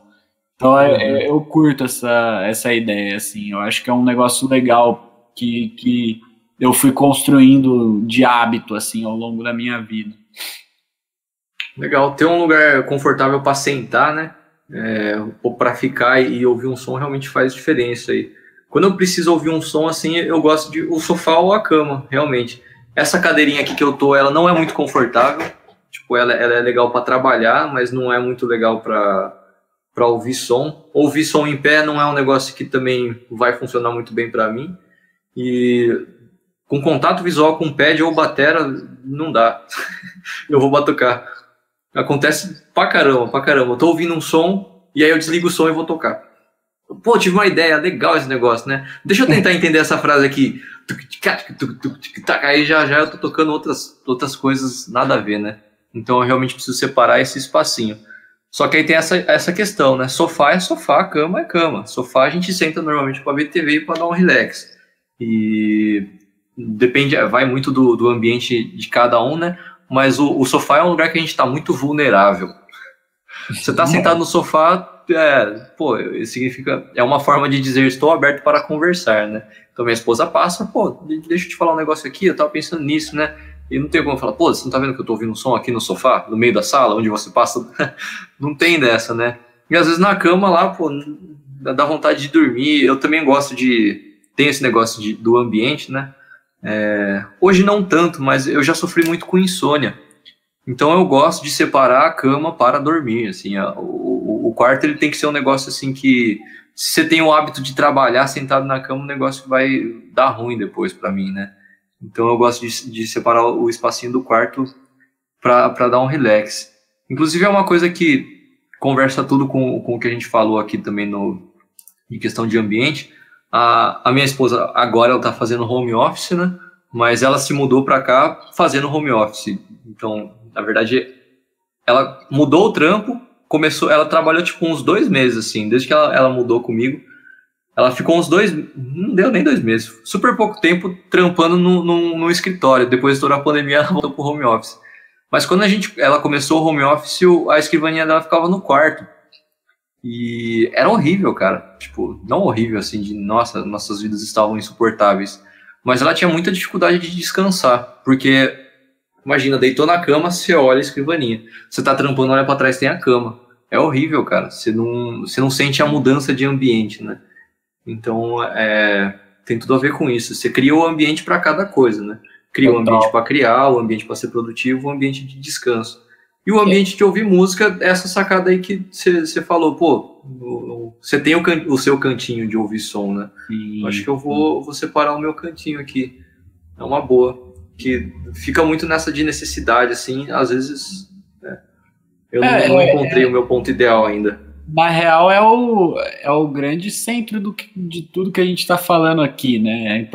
Então eu curto essa ideia, assim. Eu acho que é um negócio legal que eu fui construindo de hábito, assim, ao longo da minha vida. Legal, ter um lugar confortável para sentar, né? Ou para ficar e ouvir um som realmente faz diferença aí. Quando eu preciso ouvir um som, assim, eu gosto de o sofá ou a cama, realmente. Essa cadeirinha aqui que eu tô, ela não é muito confortável, Tipo, ela é legal para trabalhar, mas não é muito legal para ouvir som. Ouvir som em pé não é um negócio que também vai funcionar muito bem para mim. E com contato visual com pad ou batera, não dá. Eu vou batucar. Acontece pra caramba, pra caramba. Eu tô ouvindo um som e aí eu desligo o som e vou tocar. Pô, tive uma ideia, legal esse negócio, né? Deixa eu tentar entender essa frase aqui. Aí já eu tô tocando outras coisas nada a ver, né? Então eu realmente preciso separar esse espacinho. Só que aí tem essa questão, né? Sofá é sofá, cama é cama. Sofá a gente senta normalmente pra ver TV e pra dar um relax. E depende, vai muito do ambiente de cada um, né? Mas o sofá é um lugar que a gente tá muito vulnerável. Você tá sentado no sofá, pô, significa, é uma forma de dizer estou aberto para conversar, né? Então minha esposa passa, pô, deixa eu te falar um negócio aqui, eu tava pensando nisso, né? E não tem como falar, pô, você não tá vendo que eu tô ouvindo um som aqui no sofá, no meio da sala, onde você passa? Não tem dessa, né? E às vezes na cama lá, pô, dá vontade de dormir. Eu também gosto de... Tem esse negócio do ambiente, né? Hoje não tanto, mas eu já sofri muito com insônia. Então eu gosto de separar a cama para dormir, assim, o quarto ele tem que ser um negócio assim que, se você tem o hábito de trabalhar sentado na cama, o negócio vai dar ruim depois para mim, né? Então eu gosto de separar o espacinho do quarto para dar um relax. Inclusive é uma coisa que conversa tudo com o que a gente falou aqui também em questão de ambiente. A minha esposa agora ela tá fazendo home office, né? Mas ela se mudou para cá fazendo home office. Então, na verdade, ela mudou o trampo, ela trabalhou tipo uns 2 meses, assim, desde que ela mudou comigo. Ela ficou não deu nem 2 meses, super pouco tempo trampando no escritório. Depois de toda a pandemia, ela voltou pro home office. Mas quando ela começou o home office, a escrivaninha dela ficava no quarto. E era horrível, cara, tipo, não horrível assim, de nossas vidas estavam insuportáveis, mas ela tinha muita dificuldade de descansar, porque, imagina, deitou na cama, você olha a escrivaninha, você tá trampando, olha pra trás, tem a cama, é horrível, cara, você não sente a mudança de ambiente, né, então tem tudo a ver com isso, você cria o ambiente para cada coisa, né, cria o ambiente para criar, o ambiente para ser produtivo, o ambiente de descanso. E o ambiente de ouvir música, essa sacada aí que você falou, pô, você tem o seu cantinho de ouvir som, né? Sim. Acho que eu vou separar o meu cantinho aqui. É uma boa. Que fica muito nessa de necessidade, assim, às vezes... Eu não encontrei o meu ponto ideal ainda. Na real, é o grande centro de tudo que a gente tá falando aqui, né?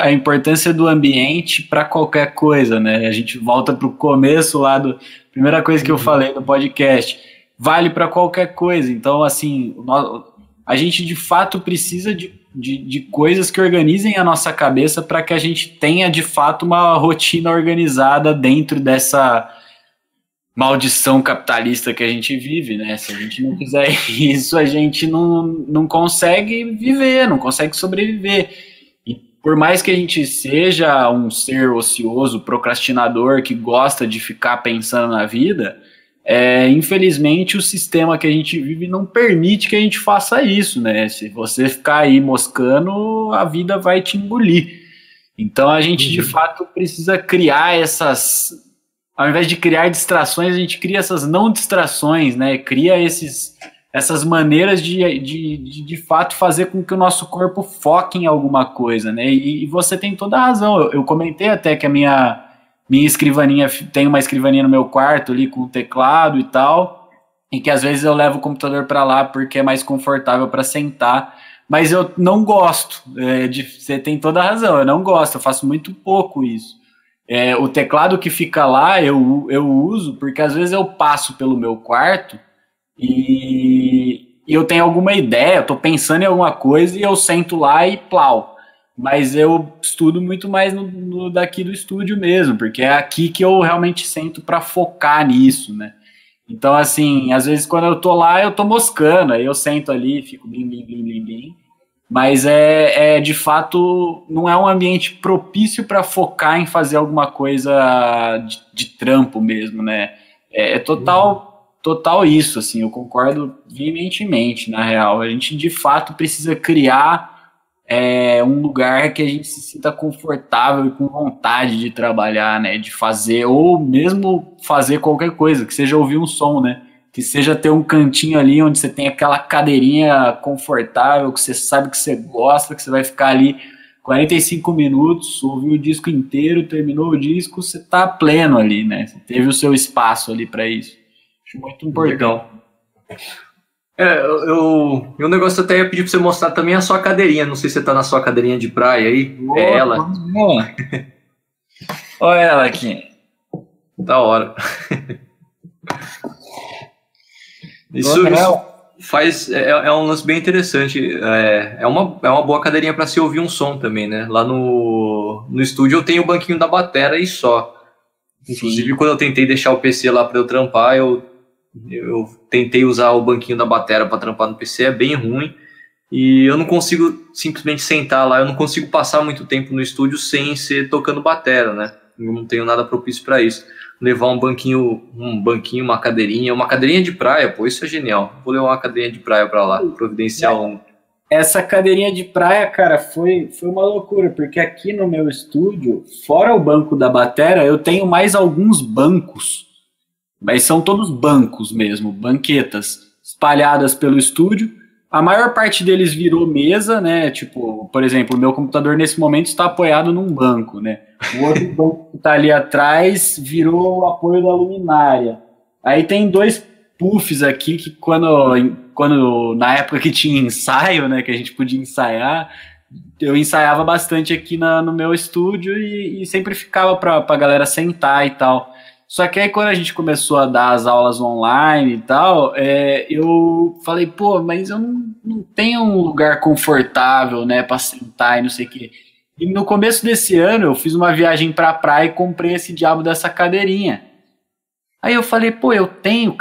A importância do ambiente para qualquer coisa, né? A gente volta pro começo lá do... Primeira coisa que eu falei no podcast, vale para qualquer coisa. Então, assim, a gente de fato precisa de coisas que organizem a nossa cabeça para que a gente tenha de fato uma rotina organizada dentro dessa maldição capitalista que a gente vive, né? Se a gente não fizer isso, a gente não consegue viver, não consegue sobreviver. Por mais que a gente seja um ser ocioso, procrastinador, que gosta de ficar pensando na vida, infelizmente o sistema que a gente vive não permite que a gente faça isso, né? Se você ficar aí moscando, a vida vai te engolir. Então a gente, de fato, precisa criar essas... Ao invés de criar distrações, a gente cria essas não distrações, né? Cria essas maneiras de fato fazer com que o nosso corpo foque em alguma coisa, né? E você tem toda a razão. Eu comentei até que a minha escrivaninha, tem uma escrivaninha no meu quarto ali com o teclado e tal, e que às vezes eu levo o computador para lá porque é mais confortável para sentar, mas eu não gosto. Você tem toda a razão, eu não gosto, eu faço muito pouco isso. O teclado que fica lá eu uso porque às vezes eu passo pelo meu quarto e eu tenho alguma ideia, eu tô pensando em alguma coisa e eu sento lá e plau. Mas eu estudo muito mais daqui do estúdio mesmo, porque é aqui que eu realmente sento para focar nisso, né? Então, assim, às vezes quando eu tô lá, eu tô moscando, aí eu sento ali, fico blim, blim, blim, blim, blim. Mas de fato, não é um ambiente propício para focar em fazer alguma coisa de trampo mesmo, né? É total... Total isso, assim, eu concordo veementemente, na real. A gente, de fato, precisa criar um lugar que a gente se sinta confortável e com vontade de trabalhar, né, de fazer, ou mesmo fazer qualquer coisa, que seja ouvir um som, né, que seja ter um cantinho ali onde você tem aquela cadeirinha confortável, que você sabe que você gosta, que você vai ficar ali 45 minutos, ouviu o disco inteiro, terminou o disco, você tá pleno ali, né? Você teve o seu espaço ali para isso. Acho muito importante. Legal. O negócio até ia pedir para você mostrar também a sua cadeirinha. Não sei se você tá na sua cadeirinha de praia aí. Opa, é ela. Olha ela aqui. Da hora. Isso faz... É um lance bem interessante. É uma boa cadeirinha para se ouvir um som também, né? Lá no estúdio eu tenho o banquinho da Batera e só. Inclusive, quando eu tentei deixar o PC lá para eu trampar, eu tentei usar o banquinho da Batera para trampar no PC, é bem ruim. E eu não consigo simplesmente sentar lá, eu não consigo passar muito tempo no estúdio sem ser tocando Batera, né? Eu não tenho nada propício para isso. Levar um banquinho, uma cadeirinha de praia, pô, isso é genial. Vou levar uma cadeirinha de praia pra lá, providenciar um. Essa cadeirinha de praia, cara, foi uma loucura, porque aqui no meu estúdio, fora o banco da Batera, eu tenho mais alguns bancos, mas são todos bancos mesmo, banquetas, espalhadas pelo estúdio. A maior parte deles virou mesa, né? Tipo, por exemplo, o meu computador nesse momento está apoiado num banco, né? O outro banco que está ali atrás virou o apoio da luminária. Aí tem dois puffs aqui que quando na época que tinha ensaio, né? Que a gente podia ensaiar, eu ensaiava bastante aqui no meu estúdio e sempre ficava pra galera sentar e tal. Só que aí quando a gente começou a dar as aulas online e tal, eu falei, pô, mas eu não tenho um lugar confortável, né, pra sentar e não sei o quê. E no começo desse ano eu fiz uma viagem pra praia e comprei esse diabo dessa cadeirinha. Aí eu falei, pô, eu tenho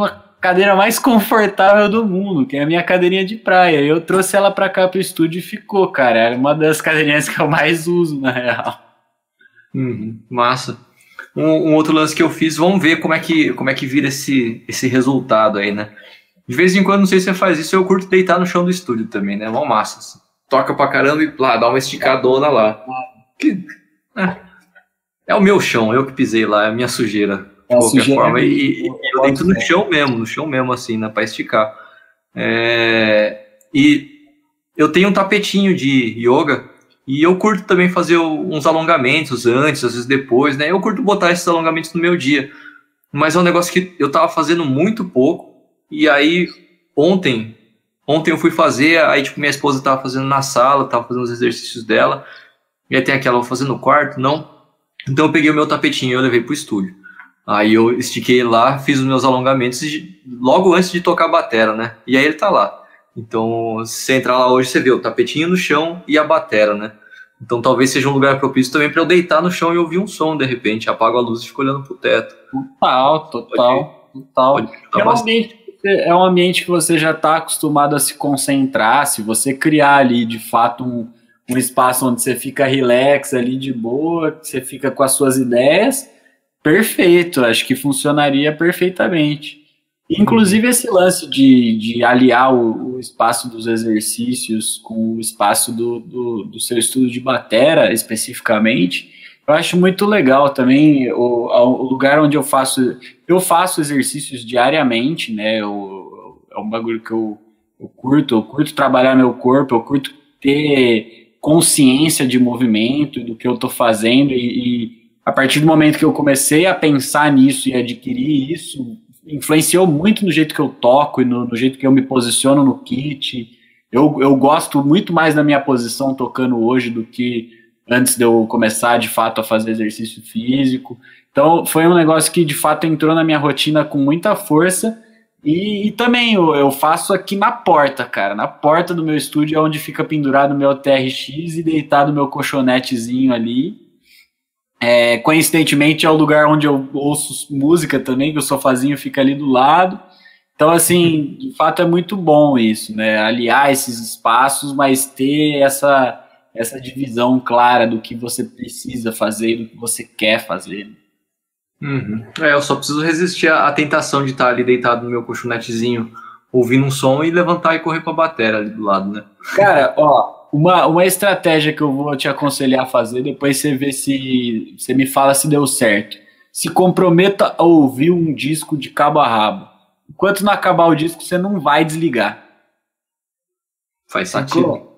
a cadeira mais confortável do mundo, que é a minha cadeirinha de praia. Eu trouxe ela pra cá pro estúdio e ficou, cara. Era uma das cadeirinhas que eu mais uso, na real. Massa. Um outro lance que eu fiz, vamos ver como é que vira esse resultado aí, né? De vez em quando, não sei se você faz isso, eu curto deitar no chão do estúdio também, né? Vamos massa. Assim. Toca pra caramba e lá, dá uma esticadona lá. É o meu chão, eu que pisei lá, é a minha sujeira. De qualquer forma, e eu deito no chão mesmo, assim, né? Pra esticar. E eu tenho um tapetinho de yoga. E eu curto também fazer uns alongamentos antes, às vezes depois, né? Eu curto botar esses alongamentos no meu dia. Mas é um negócio que eu tava fazendo muito pouco. E aí, ontem eu fui fazer, aí tipo, minha esposa tava fazendo na sala, tava fazendo os exercícios dela. E aí tem aquela, vou fazer no quarto? Não. Então eu peguei o meu tapetinho e eu levei pro estúdio. Aí eu estiquei lá, fiz os meus alongamentos logo antes de tocar a batera, né? E aí ele tá lá. Então, se você entrar lá hoje, você vê o tapetinho no chão e a batera, né? Então, talvez seja um lugar propício também para eu deitar no chão e ouvir um som, de repente. Apago a luz e fico olhando pro teto. Total. É um ambiente que você já está acostumado a se concentrar. Se você criar ali, de fato, um espaço onde você fica relax ali de boa, você fica com as suas ideias, perfeito. Acho que funcionaria perfeitamente. Inclusive esse lance de aliar o espaço dos exercícios com o espaço do seu estudo de batera, especificamente, eu acho muito legal também o lugar onde eu faço exercícios diariamente, né? É um bagulho que eu curto trabalhar meu corpo, eu curto ter consciência de movimento, do que eu tô fazendo, e a partir do momento que eu comecei a pensar nisso e adquirir isso, influenciou muito no jeito que eu toco e no jeito que eu me posiciono no kit. Eu gosto muito mais da minha posição tocando hoje do que antes de eu começar, de fato, a fazer exercício físico. Então, foi um negócio que, de fato, entrou na minha rotina com muita força. E também eu faço aqui na porta, cara. Na porta do meu estúdio é onde fica pendurado o meu TRX e deitado o meu colchonetezinho ali. Coincidentemente é o lugar onde eu ouço música também, que o sofazinho fica ali do lado. Então, assim, de fato é muito bom isso, né? Aliar esses espaços, mas ter essa divisão clara do que você precisa fazer e do que você quer fazer. Eu só preciso resistir à tentação de estar ali deitado no meu colchonetezinho ouvindo um som e levantar e correr com a batera ali do lado, né? Cara, ó, Uma estratégia que eu vou te aconselhar a fazer, depois você vê se você me fala se deu certo. Se comprometa a ouvir um disco de cabo a rabo. Enquanto não acabar o disco, você não vai desligar. Faz sentido.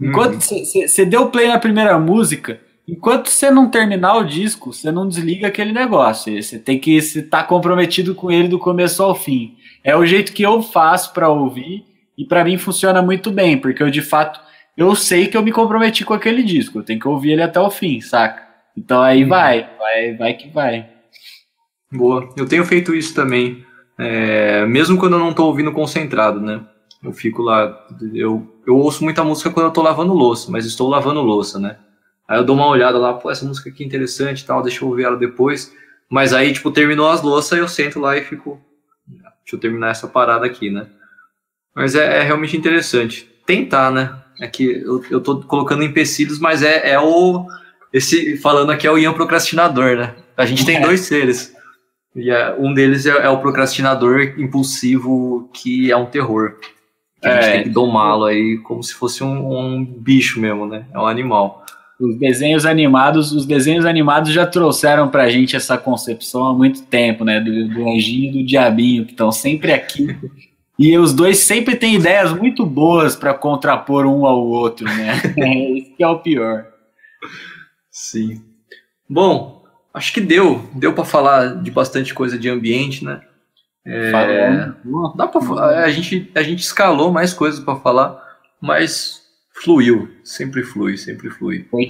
Enquanto você deu play na primeira música, enquanto você não terminar o disco, você não desliga aquele negócio. Você tem que estar comprometido com ele do começo ao fim. É o jeito que eu faço para ouvir e para mim funciona muito bem, porque eu de fato, eu sei que eu me comprometi com aquele disco, eu tenho que ouvir ele até o fim, saca? Então aí vai que vai. Boa, eu tenho feito isso também, mesmo quando eu não tô ouvindo concentrado, né? Eu fico lá, eu ouço muita música quando eu tô lavando louça, mas estou lavando louça, né? Aí eu dou uma olhada lá, pô, essa música aqui é interessante e tal, deixa eu ouvir ela depois. Mas aí, tipo, terminou as louças, eu sento lá e fico, deixa eu terminar essa parada aqui, né? Mas é realmente interessante. Tentar, né? É que eu tô colocando empecilhos, mas falando aqui é o Ian procrastinador, né? A gente tem dois seres. E um deles é o procrastinador impulsivo, que é um terror. Que a gente tem que domá-lo aí como se fosse um bicho mesmo, né? É um animal. Os desenhos animados já trouxeram pra gente essa concepção há muito tempo, né? Do anjinho e do diabinho, que estão sempre aqui. E os dois sempre têm ideias muito boas para contrapor um ao outro, né? Esse que é o pior. Sim. Bom, acho que deu para falar de bastante coisa de ambiente, né? Dá para a gente escalou mais coisas para falar, mas fluiu, sempre flui. Foi.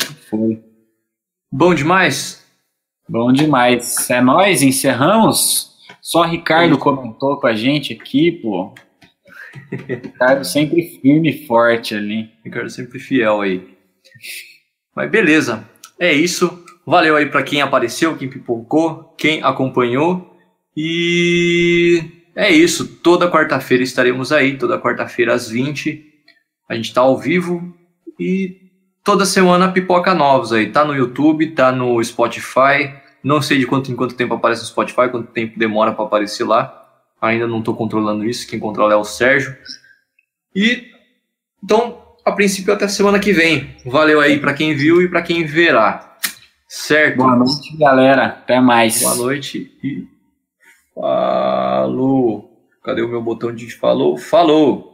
Bom demais. Bom demais. É nóis, encerramos. Só Ricardo comentou com a gente aqui, pô. Ricardo sempre firme e forte ali. Ricardo sempre fiel aí. Mas beleza, é isso. Valeu aí pra quem apareceu, quem pipocou, quem acompanhou. E é isso. Toda quarta-feira estaremos aí, toda quarta-feira às 20. A gente tá ao vivo e toda semana pipoca novos aí. Tá no YouTube, tá no Spotify. Não sei de quanto tempo aparece no Spotify, quanto tempo demora para aparecer lá. Ainda não estou controlando isso, quem controla é o Sérgio. E então, a princípio até semana que vem. Valeu aí para quem viu e para quem verá. Certo? Boa noite, galera. Até mais. Boa noite e falou. Cadê o meu botão de falou? Falou!